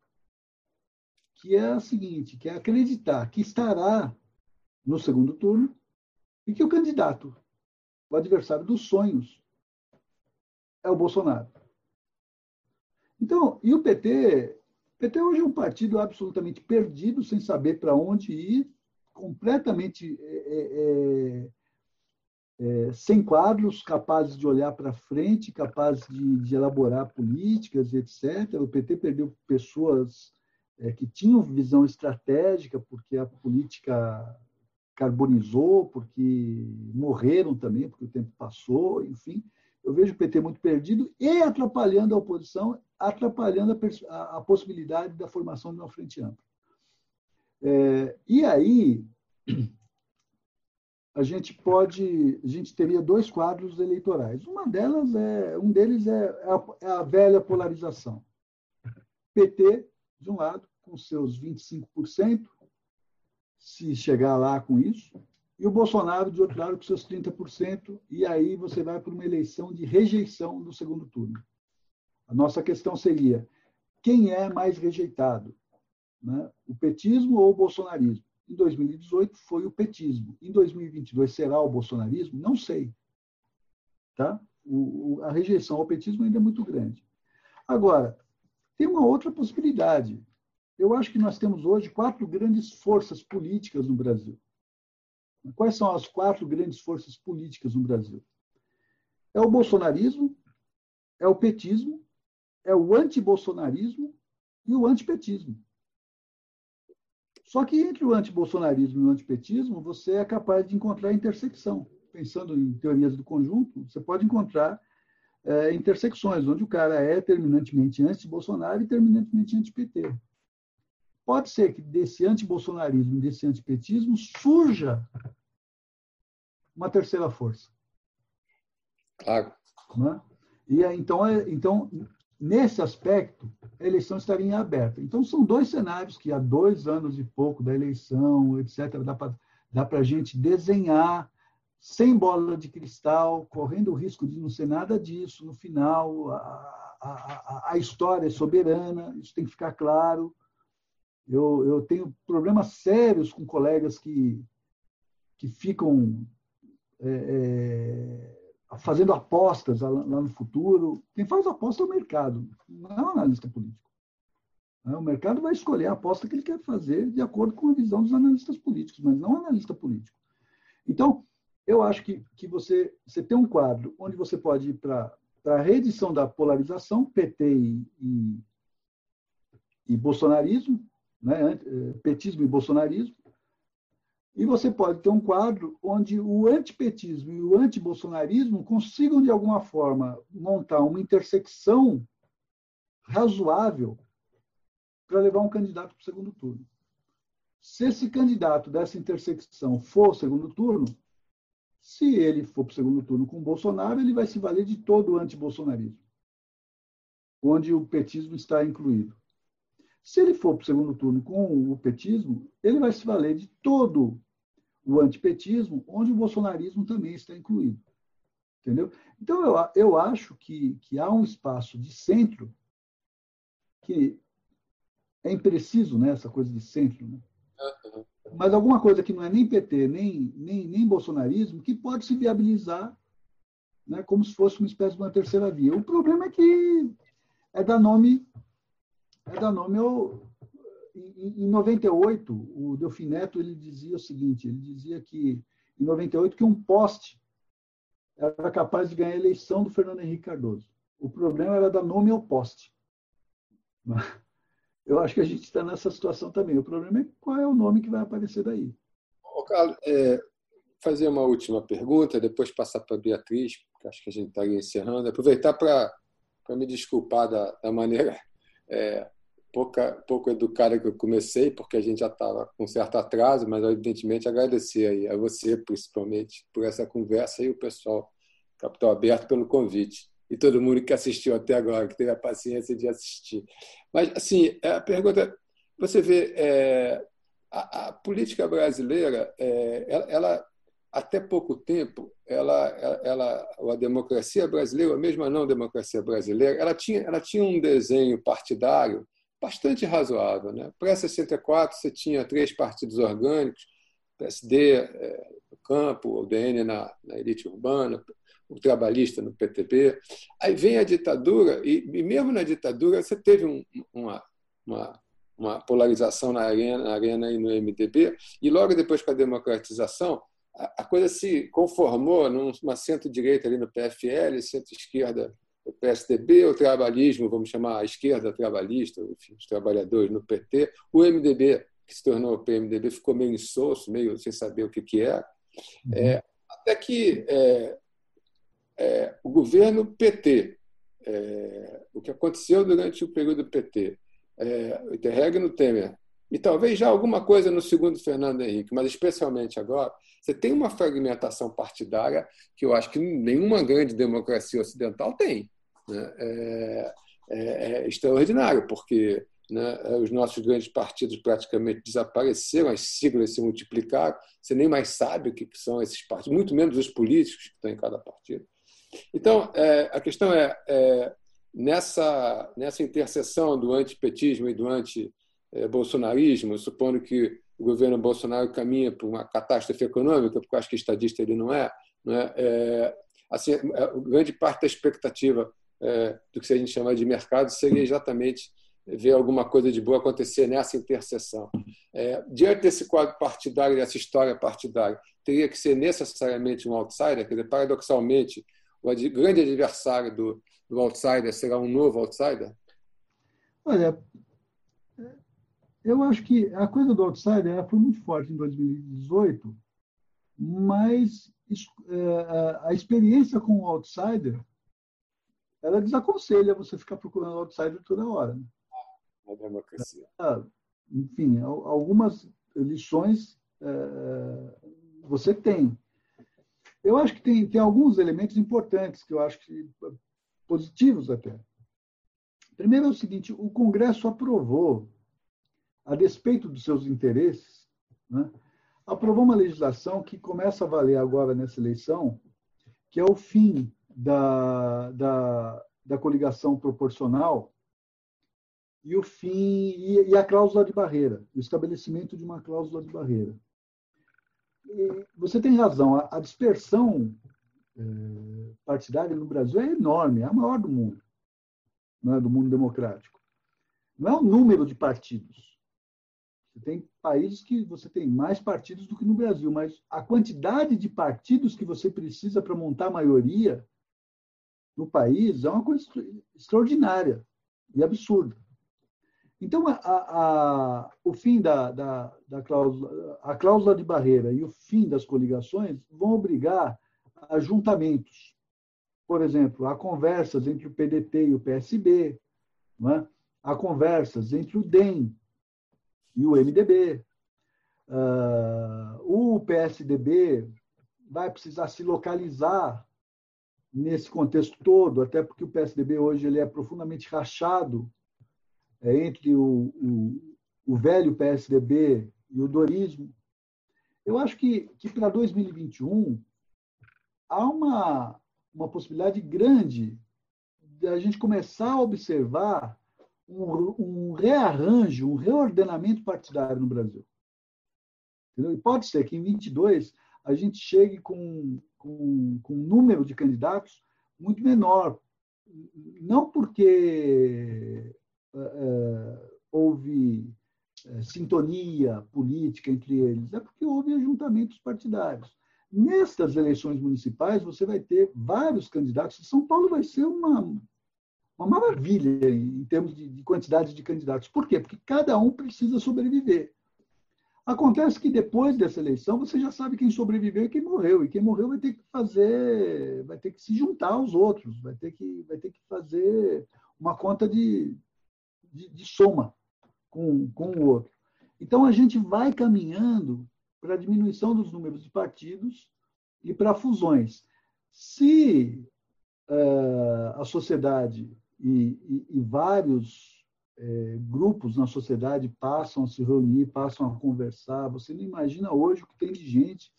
que é a seguinte, que é acreditar que estará no segundo turno e que o candidato, o adversário dos sonhos, é o Bolsonaro. Então, e o PT? O PT hoje é um partido absolutamente perdido, sem saber para onde ir, completamente sem quadros, capazes de olhar para frente, capazes de elaborar políticas, etc. O PT perdeu pessoas que tinham visão estratégica, porque a política carbonizou, porque morreram também, porque o tempo passou, enfim. Eu vejo o PT muito perdido e atrapalhando a oposição, atrapalhando a possibilidade da formação de uma frente ampla. E aí, a gente teria dois quadros eleitorais. Um deles é a velha polarização. PT, de um lado, com seus 25%, se chegar lá com isso, e o Bolsonaro, de outro lado, com seus 30%, e aí você vai para uma eleição de rejeição no segundo turno. A nossa questão seria, quem é mais rejeitado? Né? O petismo ou o bolsonarismo? Em 2018 foi o petismo. Em 2022 será o bolsonarismo? Não sei. Tá? A rejeição ao petismo ainda é muito grande. Agora, tem uma outra possibilidade. Eu acho que nós temos hoje 4 grandes forças políticas no Brasil. Quais são as 4 grandes forças políticas no Brasil? É o bolsonarismo, é o petismo, é o antibolsonarismo e o antipetismo. Só que entre o antibolsonarismo e o antipetismo, você é capaz de encontrar intersecção. Pensando em teorias do conjunto, você pode encontrar intersecções, onde o cara é terminantemente anti-Bolsonaro e terminantemente anti-PT. Pode ser que desse antibolsonarismo e desse antipetismo surja uma terceira força. Claro. Né? E então, nesse aspecto, a eleição estaria aberta. Então, são dois cenários que há 2 anos e pouco da eleição, etc., dá para a gente desenhar sem bola de cristal, correndo o risco de não ser nada disso. No final, a história é soberana, isso tem que ficar claro. Eu tenho problemas sérios com colegas que ficam fazendo apostas lá no futuro. Quem faz aposta é o mercado, não é o analista político. O mercado vai escolher a aposta que ele quer fazer de acordo com a visão dos analistas políticos, mas não o analista político. Então, eu acho que você tem um quadro onde você pode ir para a reedição da polarização, PT e bolsonarismo, né? Petismo e bolsonarismo. E você pode ter um quadro onde o antipetismo e o antibolsonarismo consigam, de alguma forma, montar uma intersecção razoável para levar um candidato para o segundo turno. Se esse candidato dessa intersecção for o segundo turno, se ele for para o segundo turno com o Bolsonaro, ele vai se valer de todo o antibolsonarismo, onde o petismo está incluído. Se ele for para o segundo turno com o petismo, ele vai se valer de todo o antipetismo, onde o bolsonarismo também está incluído. Entendeu? Então, eu acho que há um espaço de centro que é impreciso, né, essa coisa de centro, né? Mas alguma coisa que não é nem PT, nem bolsonarismo, que pode se viabilizar, né, como se fosse uma espécie de uma terceira via. O problema é que é dar nome ao... Em 98, o Delfim Neto, ele dizia o seguinte, ele dizia que, em 98, que um poste era capaz de ganhar a eleição do Fernando Henrique Cardoso. O problema era dar nome ao poste. Eu acho que a gente está nessa situação também. O problema é qual é o nome que vai aparecer daí. Ô, Carlos, fazer uma última pergunta, depois passar para a Beatriz, porque acho que a gente está encerrando. Aproveitar para me desculpar da maneira pouco educada que eu comecei, porque a gente já estava com certo atraso, mas, evidentemente, agradecer aí a você, principalmente, por essa conversa e o pessoal Capital Aberto pelo convite. E todo mundo que assistiu até agora, que teve a paciência de assistir. Mas, assim, a pergunta... Você vê, a política brasileira, ela até pouco tempo, a democracia brasileira, ou mesmo a não democracia brasileira, ela tinha um desenho partidário bastante razoável, né? Para 64, você tinha 3 partidos orgânicos, PSD no campo, o DN na elite urbana, o trabalhista no PTB. Aí vem a ditadura, e mesmo na ditadura você teve uma polarização na Arena e no MDB, e logo depois com a democratização, a coisa se conformou numa centro-direita ali no PFL, centro-esquerda o PSDB, o trabalhismo, vamos chamar a esquerda trabalhista, enfim, os trabalhadores no PT, o MDB, que se tornou o PMDB, ficou meio insosso, meio sem saber o que é. Até que... o governo PT, o que aconteceu durante o período PT, o interregno Temer, e talvez já alguma coisa no segundo Fernando Henrique, mas especialmente agora, você tem uma fragmentação partidária que eu acho que nenhuma grande democracia ocidental tem. Né? É extraordinário, porque, né, os nossos grandes partidos praticamente desapareceram, as siglas se multiplicaram, você nem mais sabe o que são esses partidos, muito menos os políticos que estão em cada partido. Então, a questão é nessa interseção do antipetismo e do anti-bolsonarismo, supondo que o governo Bolsonaro caminha por uma catástrofe econômica, porque eu acho que estadista ele não é, né? Assim, grande parte da expectativa do que a gente chama de mercado seria exatamente ver alguma coisa de boa acontecer nessa interseção. Diante desse quadro partidário, dessa história partidária, teria que ser necessariamente um outsider, quer dizer, paradoxalmente, o grande adversário do outsider será um novo outsider? Olha, eu acho que a coisa do outsider foi muito forte em 2018, mas a experiência com o outsider, ela desaconselha você ficar procurando o outsider toda hora. Né? A democracia. Enfim, algumas lições você tem. Eu acho que tem alguns elementos importantes, que eu acho que positivos até. Primeiro é o seguinte, o Congresso aprovou, a despeito dos seus interesses, né, aprovou uma legislação que começa a valer agora nessa eleição, que é o fim da coligação proporcional e o fim e a cláusula de barreira, o estabelecimento de uma cláusula de barreira. E você tem razão, a dispersão partidária no Brasil é enorme, é a maior do mundo, né, do mundo democrático. Não é o número de partidos. Você tem países que você tem mais partidos do que no Brasil, mas a quantidade de partidos que você precisa para montar a maioria no país é uma coisa extraordinária e absurda. Então, o fim da cláusula de barreira e o fim das coligações vão obrigar a juntamentos. Por exemplo, há conversas entre o PDT e o PSB, não é? Há conversas entre o DEM e o MDB. O PSDB vai precisar se localizar nesse contexto todo, até porque o PSDB hoje ele é profundamente rachado entre o velho PSDB e o dorismo. Eu acho que para 2021 há uma possibilidade grande de a gente começar a observar um rearranjo, um reordenamento partidário no Brasil. Entendeu? E pode ser que em 2022 a gente chegue com um número de candidatos muito menor. Não porque houve sintonia política entre eles, é porque houve ajuntamentos partidários. Nestas eleições municipais, você vai ter vários candidatos. São Paulo vai ser uma maravilha em termos de quantidade de candidatos. Por quê? Porque cada um precisa sobreviver. Acontece que depois dessa eleição, você já sabe quem sobreviveu e quem morreu. E quem morreu vai ter que fazer, vai ter que se juntar aos outros, vai ter que fazer uma conta de soma com o outro. Então, a gente vai caminhando para a diminuição dos números de partidos e para fusões. Se a sociedade e vários grupos na sociedade passam a se reunir, passam a conversar, você não imagina hoje o que tem de gente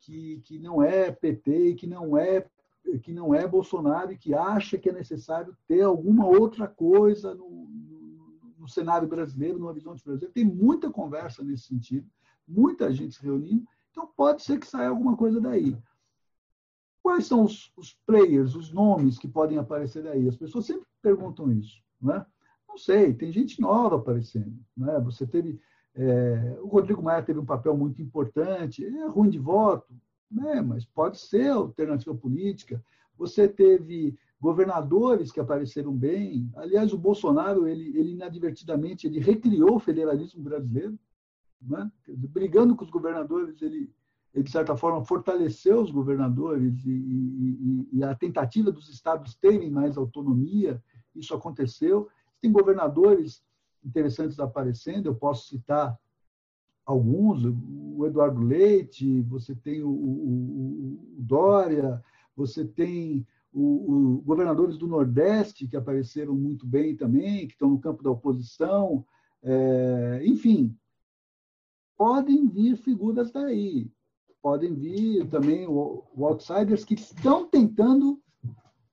que não é PT, que não é Bolsonaro e que acha que é necessário ter alguma outra coisa no cenário brasileiro, no horizonte brasileiro. Tem muita conversa nesse sentido, muita gente se reunindo, então pode ser que saia alguma coisa daí. Quais são os players, os nomes que podem aparecer daí? As pessoas sempre perguntam isso, né? Não sei, tem gente nova aparecendo, né? Você teve o Rodrigo Maia teve um papel muito importante, é ruim de voto, né? Mas pode ser alternativa política. Você teve governadores que apareceram bem. Aliás, o Bolsonaro, ele inadvertidamente, ele recriou o federalismo brasileiro, né? Brigando com os governadores, ele de certa forma fortaleceu os governadores e a tentativa dos estados terem mais autonomia, isso aconteceu. Tem governadores interessantes aparecendo, eu posso citar alguns, o Eduardo Leite, você tem o Dória, você tem os governadores do Nordeste que apareceram muito bem também, que estão no campo da oposição, enfim, podem vir figuras daí. Podem vir também os outsiders que estão tentando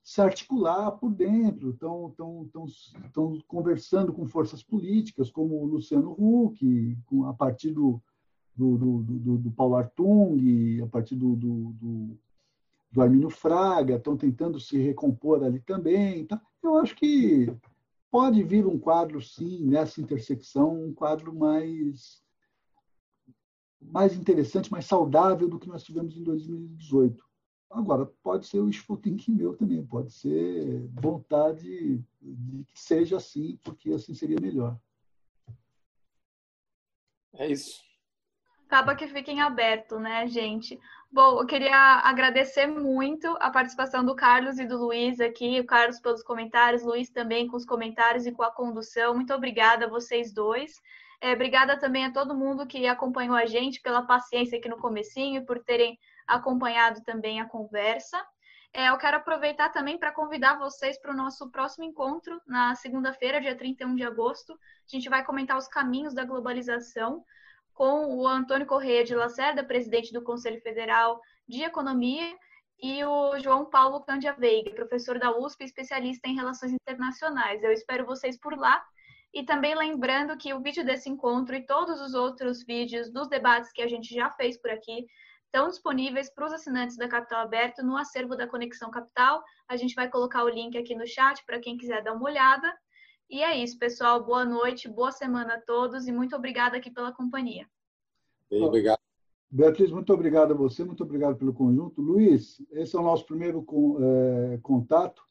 se articular por dentro, estão conversando com forças políticas, como o Luciano Huck, a partir do Paulo Artung, a partir do Armínio Fraga, estão tentando se recompor ali também. Então, eu acho que pode vir um quadro, sim, nessa intersecção, um quadro mais interessante, mais saudável do que nós tivemos em 2018. Agora, pode ser o esfutinho meu também, pode ser vontade de que seja assim, porque assim seria melhor. É isso. Acaba que fica em aberto, né, gente? Bom, eu queria agradecer muito a participação do Carlos e do Luiz aqui, o Carlos pelos comentários, o Luiz também com os comentários e com a condução. Muito obrigada a vocês dois. Obrigada também a todo mundo que acompanhou a gente, pela paciência aqui no comecinho e por terem acompanhado também a conversa. Eu quero aproveitar também para convidar vocês para o nosso próximo encontro, na segunda-feira, dia 31 de agosto. A gente vai comentar os caminhos da globalização com o Antônio Correia de Lacerda, presidente do Conselho Federal de Economia, e o João Paulo Cândia Veiga, professor da USP, especialista em relações internacionais. Eu espero vocês por lá. E também lembrando que o vídeo desse encontro e todos os outros vídeos dos debates que a gente já fez por aqui estão disponíveis para os assinantes da Capital Aberto no acervo da Conexão Capital. A gente vai colocar o link aqui no chat para quem quiser dar uma olhada. E é isso, pessoal. Boa noite, boa semana a todos e muito obrigada aqui pela companhia. Bem, obrigado. Beatriz, muito obrigado a você, muito obrigado pelo conjunto. Luiz, esse é o nosso primeiro contato.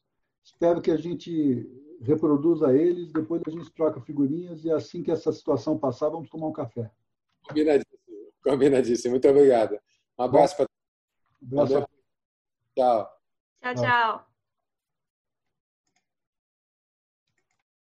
Espero que a gente reproduza eles, depois a gente troca figurinhas e assim que essa situação passar, vamos tomar um café. Combinadíssimo, combinadíssimo. Muito obrigado. Um abraço para todos. Tchau. Tchau, tchau.